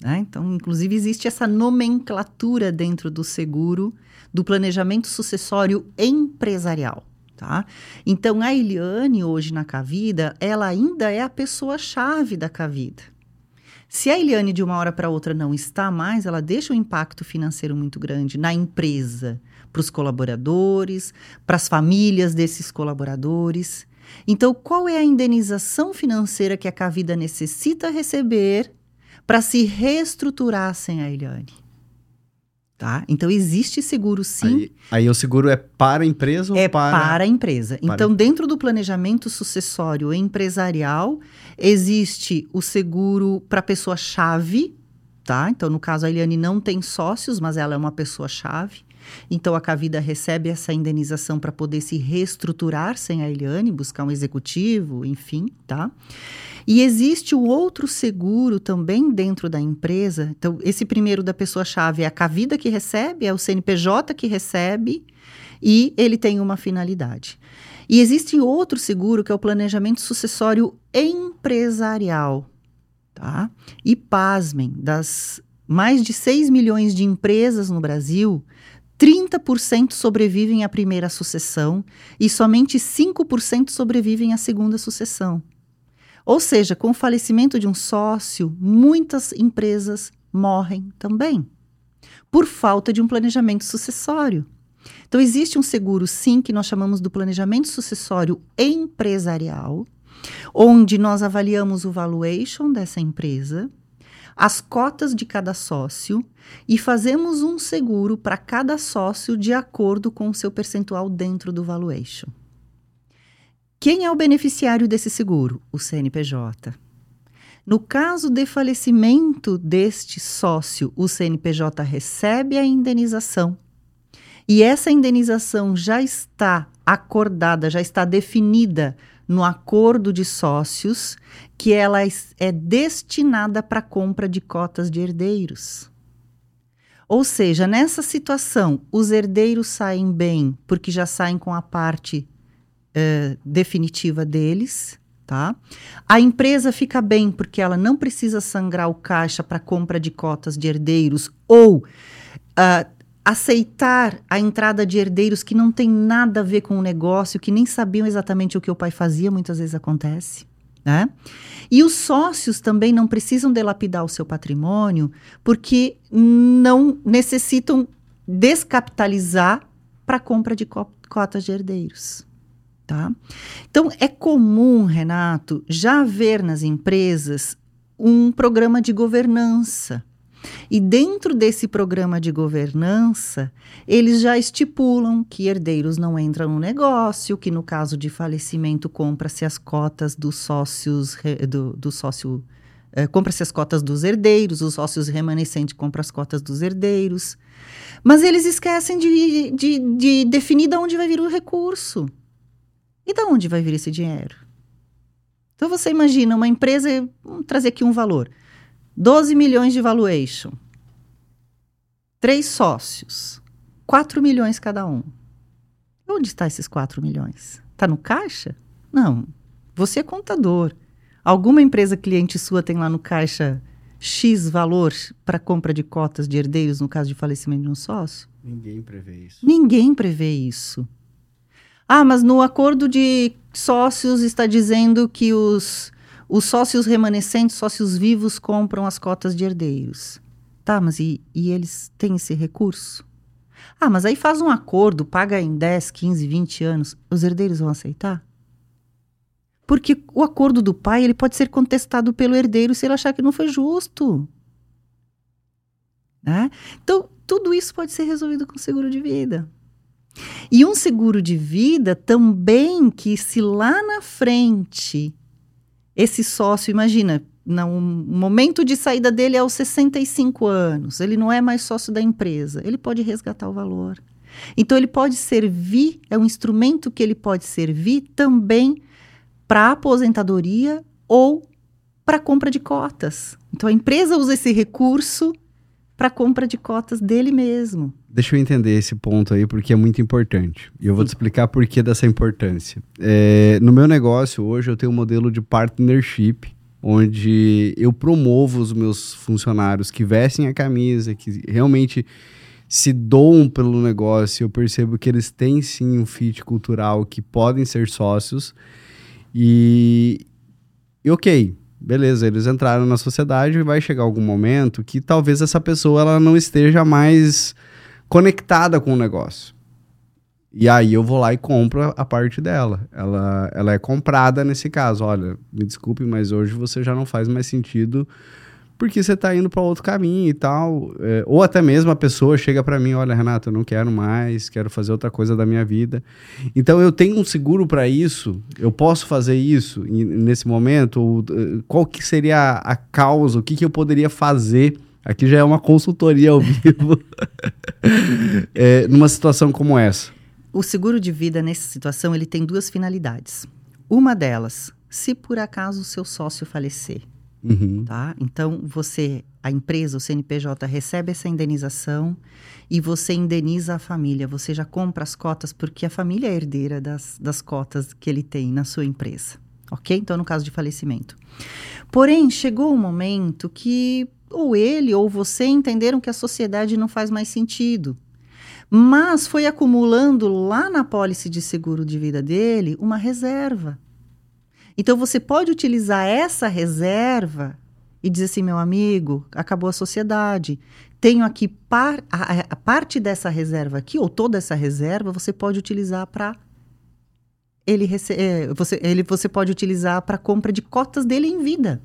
Né? Então, inclusive, existe essa nomenclatura dentro do seguro, do planejamento sucessório empresarial. Tá? Então, a Eliane, hoje, na Cavida, ela ainda é a pessoa-chave da Cavida. Se a Eliane, de uma hora para outra, não está mais, ela deixa um impacto financeiro muito grande na empresa, para os colaboradores, para as famílias desses colaboradores. Então, qual é a indenização financeira que a Cavida necessita receber para se reestruturar sem a Eliane? Tá? Então, existe seguro, sim. Aí o seguro é para a empresa ou para... É para a empresa. Então, dentro do planejamento sucessório empresarial, existe o seguro para a pessoa-chave, tá? Então, no caso, a Eliane não tem sócios, mas ela é uma pessoa-chave. Então, a Cavida recebe essa indenização para poder se reestruturar sem a Eliane, buscar um executivo, enfim, tá? E existe o outro seguro também dentro da empresa. Então, esse primeiro da pessoa-chave é a Cavida que recebe, é o CNPJ que recebe e ele tem uma finalidade. E existe outro seguro que é o planejamento sucessório empresarial. Tá? E pasmem, das mais de 6 milhões de empresas no Brasil, 30% sobrevivem à primeira sucessão e somente 5% sobrevivem à segunda sucessão. Ou seja, com o falecimento de um sócio, muitas empresas morrem também, por falta de um planejamento sucessório. Então, existe um seguro, sim, que nós chamamos do planejamento sucessório empresarial, onde nós avaliamos o valuation dessa empresa, as cotas de cada sócio e fazemos um seguro para cada sócio de acordo com o seu percentual dentro do valuation. Quem é o beneficiário desse seguro? O CNPJ. No caso de falecimento deste sócio, o CNPJ recebe a indenização. E essa indenização já está acordada, já está definida no acordo de sócios, que ela é destinada para a compra de cotas de herdeiros. Ou seja, nessa situação, os herdeiros saem bem, porque já saem com a parte definitiva deles, tá? A empresa fica bem porque ela não precisa sangrar o caixa para compra de cotas de herdeiros ou aceitar a entrada de herdeiros que não tem nada a ver com o negócio, que nem sabiam exatamente o que o pai fazia, muitas vezes acontece, né? E os sócios também não precisam dilapidar o seu patrimônio porque não necessitam descapitalizar para compra de cotas de herdeiros. Tá? Então, é comum, Renato, já haver nas empresas um programa de governança. E dentro desse programa de governança, eles já estipulam que herdeiros não entram no negócio, que no caso de falecimento compra-se as cotas dos sócios, compra-se as cotas dos herdeiros, os sócios remanescentes compram as cotas dos herdeiros. Mas eles esquecem de definir de onde vai vir o recurso. E de onde vai vir esse dinheiro? Então, você imagina uma empresa, vamos trazer aqui um valor, 12 milhões de valuation, 3 sócios, 4 milhões cada um. Onde está esses 4 milhões? Está no caixa? Não, você é contador. Alguma empresa cliente sua tem lá no caixa X valor para compra de cotas de herdeiros no caso de falecimento de um sócio? Ninguém prevê isso. Ninguém prevê isso. Ah, mas no acordo de sócios está dizendo que os sócios remanescentes, sócios vivos, compram as cotas de herdeiros. Tá, mas e eles têm esse recurso? Ah, mas aí faz um acordo, paga em 10, 15, 20 anos. Os herdeiros vão aceitar? Porque o acordo do pai ele pode ser contestado pelo herdeiro se ele achar que não foi justo. Né? Então, tudo isso pode ser resolvido com seguro de vida. E um seguro de vida também que se lá na frente, esse sócio, imagina, no momento de saída dele é aos 65 anos, ele não é mais sócio da empresa, ele pode resgatar o valor. Então ele pode servir, é um instrumento que ele pode servir também para aposentadoria ou para compra de cotas. Então a empresa usa esse recurso para compra de cotas dele mesmo. Deixa eu entender esse ponto aí, porque é muito importante. E eu vou te explicar por que dessa importância. No meu negócio, hoje, eu tenho um modelo de partnership, onde eu promovo os meus funcionários que vestem a camisa, que realmente se doam pelo negócio. Eu percebo que eles têm, sim, um fit cultural, que podem ser sócios. E ok, beleza, eles entraram na sociedade e vai chegar algum momento que talvez essa pessoa ela não esteja mais conectada com o negócio. E aí eu vou lá e compro a parte dela. Ela é comprada nesse caso. Olha, me desculpe, mas hoje você já não faz mais sentido porque você está indo para outro caminho e tal. Ou até mesmo a pessoa chega para mim, olha, Renato, eu não quero mais, quero fazer outra coisa da minha vida. Então eu tenho um seguro para isso? Eu posso fazer isso nesse momento? Ou, qual que seria a causa? O que eu poderia fazer? Aqui já é uma consultoria ao vivo, numa situação como essa. O seguro de vida, nessa situação, ele tem 2 finalidades. Uma delas, se por acaso o seu sócio falecer, tá? Então, a empresa, o CNPJ, recebe essa indenização e você indeniza a família, você já compra as cotas, porque a família é herdeira das cotas que ele tem na sua empresa. ok? Então, no caso de falecimento. Porém, chegou um momento que ou ele ou você entenderam que a sociedade não faz mais sentido, mas foi acumulando lá na apólice de seguro de vida dele uma reserva. Então, você pode utilizar essa reserva e dizer assim, meu amigo, acabou a sociedade, tenho aqui a parte dessa reserva aqui, ou toda essa reserva, você pode utilizar para você pode utilizar para compra de cotas dele em vida.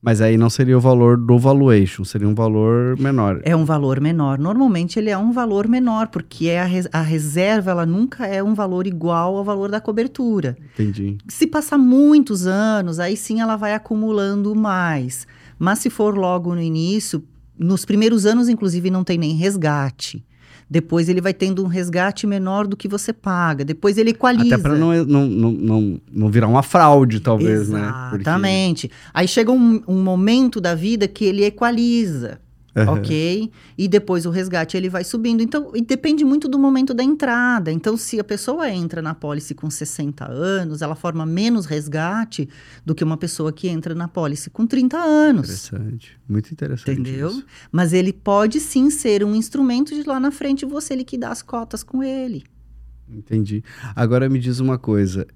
Mas aí não seria o valor do valuation, seria um valor menor. É um valor menor. Normalmente ele é um valor menor, porque a reserva ela nunca é um valor igual ao valor da cobertura. Entendi. Se passar muitos anos, aí sim ela vai acumulando mais. Mas se for logo no início, nos primeiros anos, inclusive, não tem nem resgate. Depois ele vai tendo um resgate menor do que você paga. Depois ele equaliza. Até para não virar uma fraude, talvez, né? Exatamente. Porque... Aí chega um momento da vida que ele equaliza, ok? E depois o resgate ele vai subindo. Então, e depende muito do momento da entrada. Então, se a pessoa entra na apólice com 60 anos, ela forma menos resgate do que uma pessoa que entra na apólice com 30 anos. Interessante. Muito interessante. Entendeu? Isso. Mas ele pode sim ser um instrumento de lá na frente você liquidar as cotas com ele. Entendi. Agora me diz uma coisa.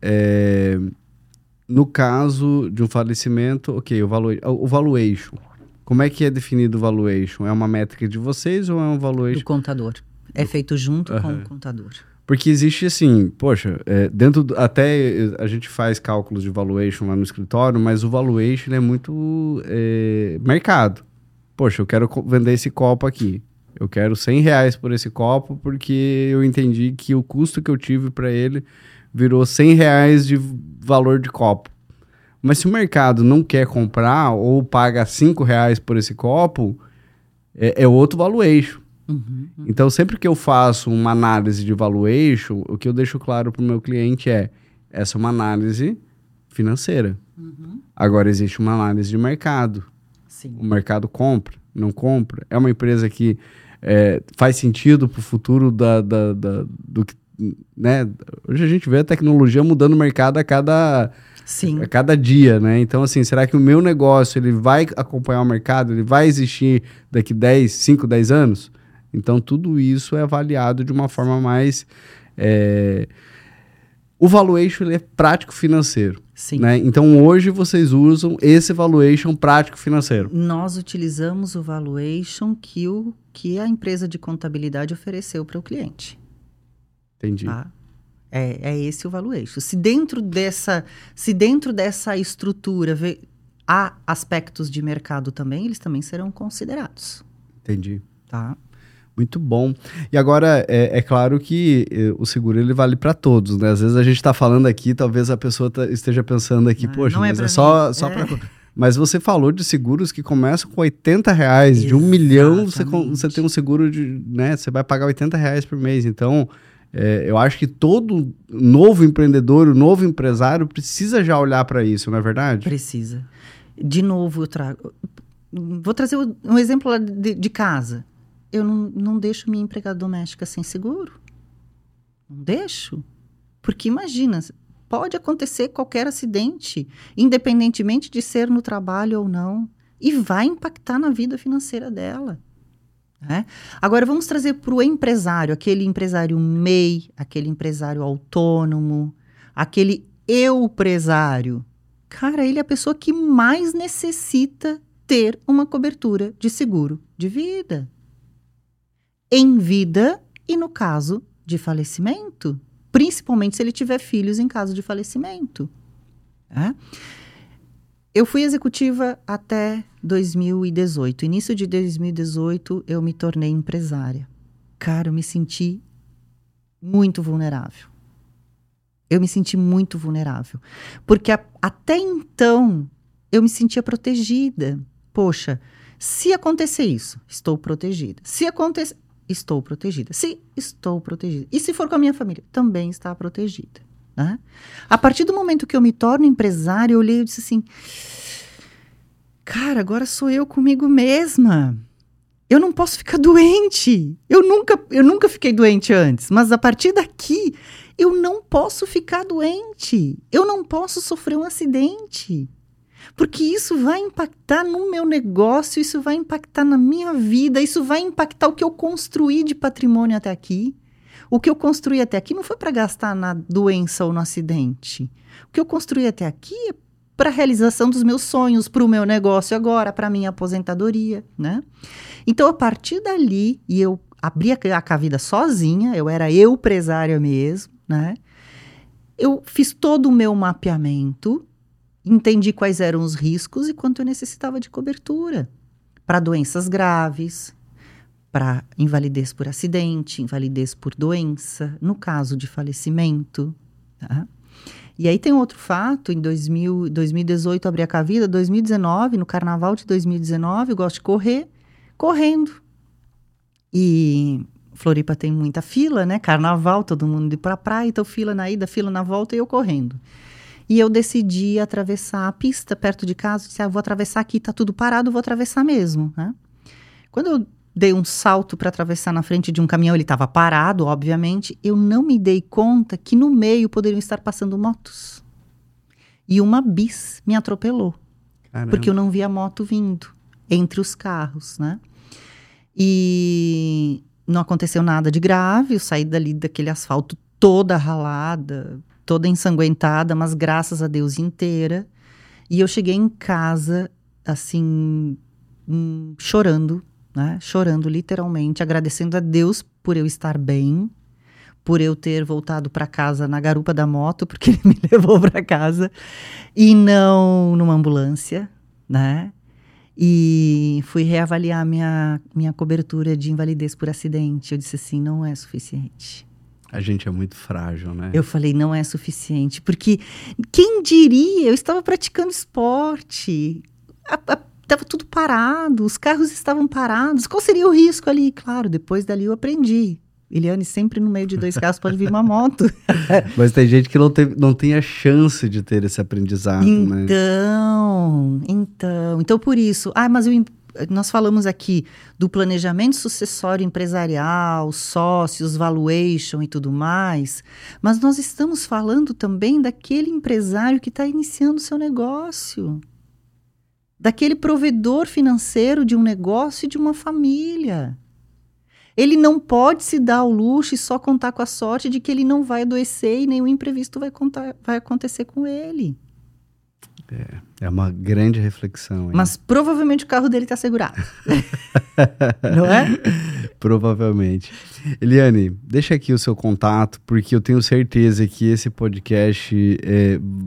No caso de um falecimento, ok, o valuation. Como é que é definido o valuation? É uma métrica de vocês ou é um valuation? Do contador. É feito junto com o contador. Porque existe assim, poxa, dentro do, até a gente faz cálculos de valuation lá no escritório, mas o valuation é muito mercado. Poxa, eu quero vender esse copo aqui. Eu quero R$100 por esse copo porque eu entendi que o custo que eu tive para ele virou R$100 de valor de copo. Mas se o mercado não quer comprar ou paga R$5 por esse copo, é outro valuation. Uhum. Então, sempre que eu faço uma análise de valuation, o que eu deixo claro para o meu cliente é essa é uma análise financeira. Uhum. Agora, existe uma análise de mercado. Sim. O mercado compra, não compra. É uma empresa que faz sentido para o futuro do que... Né? Hoje a gente vê a tecnologia mudando o mercado a cada dia, né? Então, assim, será que o meu negócio, ele vai acompanhar o mercado? Ele vai existir daqui 5, 10 anos? Então, tudo isso é avaliado de uma forma mais... O valuation, ele é prático financeiro. Sim. Né? Então, hoje vocês usam esse valuation prático financeiro. Nós utilizamos o valuation que a empresa de contabilidade ofereceu para o cliente. Entendi. Tá? É esse o valuation. Se dentro dessa estrutura há aspectos de mercado também, eles também serão considerados. Entendi. Tá. Muito bom. E agora, é claro que o seguro ele vale para todos, né? Às vezes a gente está falando aqui, talvez a pessoa esteja pensando aqui, poxa, mas é só para... Mas você falou de seguros que começam com R$80. Exatamente. De R$1 milhão, você tem um seguro de... Né? Você vai pagar R$80 por mês. Então... eu acho que todo novo empreendedor, o novo empresário precisa já olhar para isso, não é verdade? Precisa. De novo, vou trazer um exemplo de casa. Eu não deixo minha empregada doméstica sem seguro. Não deixo. Porque imagina, pode acontecer qualquer acidente, independentemente de ser no trabalho ou não, e vai impactar na vida financeira dela. É. Agora vamos trazer para o empresário, aquele empresário MEI, aquele empresário autônomo, aquele empresário. Cara, ele é a pessoa que mais necessita ter uma cobertura de seguro de vida. Em vida e no caso de falecimento, principalmente se ele tiver filhos em caso de falecimento. É. Eu fui executiva até 2018. Início de 2018, eu me tornei empresária. Cara, eu me senti muito vulnerável. Porque até então, eu me sentia protegida. Poxa, se acontecer isso, estou protegida. Se acontecer, estou protegida. Se estou protegida. E se for com a minha família, também está protegida. Né? A partir do momento que eu me torno empresária, eu olhei e disse assim... Cara, agora sou eu comigo mesma. Eu não posso ficar doente. Eu nunca fiquei doente antes. Mas a partir daqui, Eu não posso ficar doente. Eu não posso sofrer um acidente. Porque isso vai impactar no meu negócio, isso vai impactar na minha vida, isso vai impactar o que eu construí de patrimônio até aqui. O que eu construí até aqui não foi para gastar na doença ou no acidente. O que eu construí até aqui é para a realização dos meus sonhos, para o meu negócio agora, para a minha aposentadoria, né? Então, a partir dali, e eu abri a Cavida sozinha, eu era eu empresária mesmo, né? Eu fiz todo o meu mapeamento, entendi quais eram os riscos e quanto eu necessitava de cobertura para doenças graves, para invalidez por acidente, invalidez por doença, no caso de falecimento, tá? E aí tem outro fato, em 2018 eu abri a Cavida, 2019, no carnaval de 2019, eu gosto de correr, correndo. E Floripa tem muita fila, né? Carnaval, todo mundo ir pra praia, então fila na ida, fila na volta e eu correndo. E eu decidi atravessar a pista perto de casa, disse, vou atravessar aqui, tá tudo parado, vou atravessar mesmo, né? Quando eu dei um salto para atravessar na frente de um caminhão, ele estava parado, obviamente, eu não me dei conta que no meio poderiam estar passando motos. E uma bis me atropelou. Caramba. Porque eu não vi a moto vindo entre os carros, né? E não aconteceu nada de grave, eu saí dali daquele asfalto toda ralada, toda ensanguentada, mas graças a Deus inteira. E eu cheguei em casa, assim, chorando, né? Chorando literalmente, agradecendo a Deus por eu estar bem, por eu ter voltado para casa na garupa da moto, porque ele me levou para casa, e não numa ambulância, né? E fui reavaliar minha cobertura de invalidez por acidente. Eu disse assim, não é suficiente. A gente é muito frágil, né? Eu falei, não é suficiente, porque quem diria, eu estava praticando esporte, estava tudo parado, os carros estavam parados, qual seria o risco ali? Claro, depois dali eu aprendi. Eliane, sempre no meio de dois carros pode vir uma moto. Mas tem gente que não tem a chance de ter esse aprendizado, né? Então por isso... nós falamos aqui do planejamento sucessório empresarial, sócios, valuation e tudo mais, mas nós estamos falando também daquele empresário que está iniciando o seu negócio, daquele provedor financeiro de um negócio e de uma família. Ele não pode se dar ao luxo e só contar com a sorte de que ele não vai adoecer e nenhum imprevisto vai acontecer com ele. É uma grande reflexão, hein? Mas provavelmente o carro dele está segurado. Não é? Provavelmente. Eliane, deixa aqui o seu contato, porque eu tenho certeza que esse podcast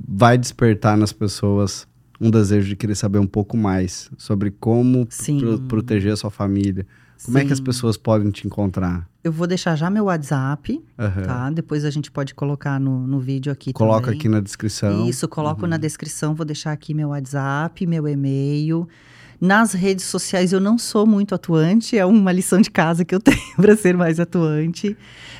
vai despertar nas pessoas um desejo de querer saber um pouco mais sobre como proteger a sua família. Como é que as pessoas podem te encontrar? Eu vou deixar já meu WhatsApp, tá? Depois a gente pode colocar no vídeo aqui. Coloca também. Aqui na descrição. Isso, coloco na descrição, vou deixar aqui meu WhatsApp, meu e-mail. Nas redes sociais eu não sou muito atuante, é uma lição de casa que eu tenho para ser mais atuante.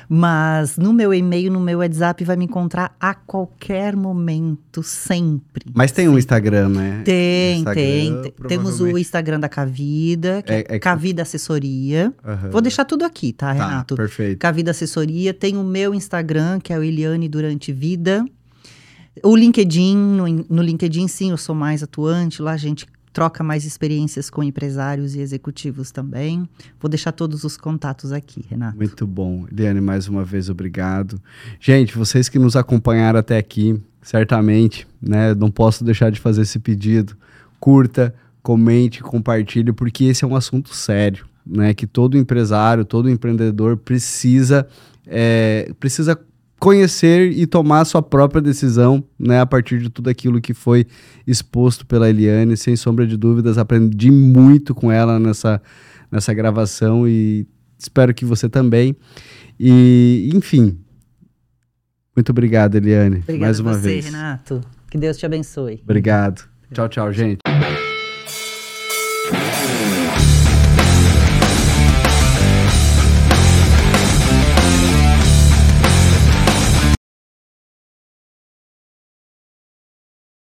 Mas no meu e-mail, no meu WhatsApp, vai me encontrar a qualquer momento, sempre. Mas tem um Instagram, né? Tem. Temos o Instagram da Cavida, que é Cavida Assessoria. Vou deixar tudo aqui, tá, Renato? Perfeito. Cavida Assessoria. Tem o meu Instagram, que é o Eliane Durante Vida. O LinkedIn, no LinkedIn, sim, eu sou mais atuante. Lá a gente troca mais experiências com empresários e executivos também. Vou deixar todos os contatos aqui, Renato. Muito bom. Eliane, mais uma vez, obrigado. Gente, vocês que nos acompanharam até aqui, certamente, né? Não posso deixar de fazer esse pedido. Curta, comente, compartilhe, porque esse é um assunto sério, né? Que todo empresário, todo empreendedor precisa conhecer e tomar sua própria decisão, né, a partir de tudo aquilo que foi exposto pela Eliane. Sem sombra de dúvidas, aprendi muito com ela nessa gravação e espero que você também. E, enfim, muito obrigado, Eliane. Obrigado mais uma vez. Obrigado a você, Renato. Que Deus te abençoe. Obrigado. Tchau, gente.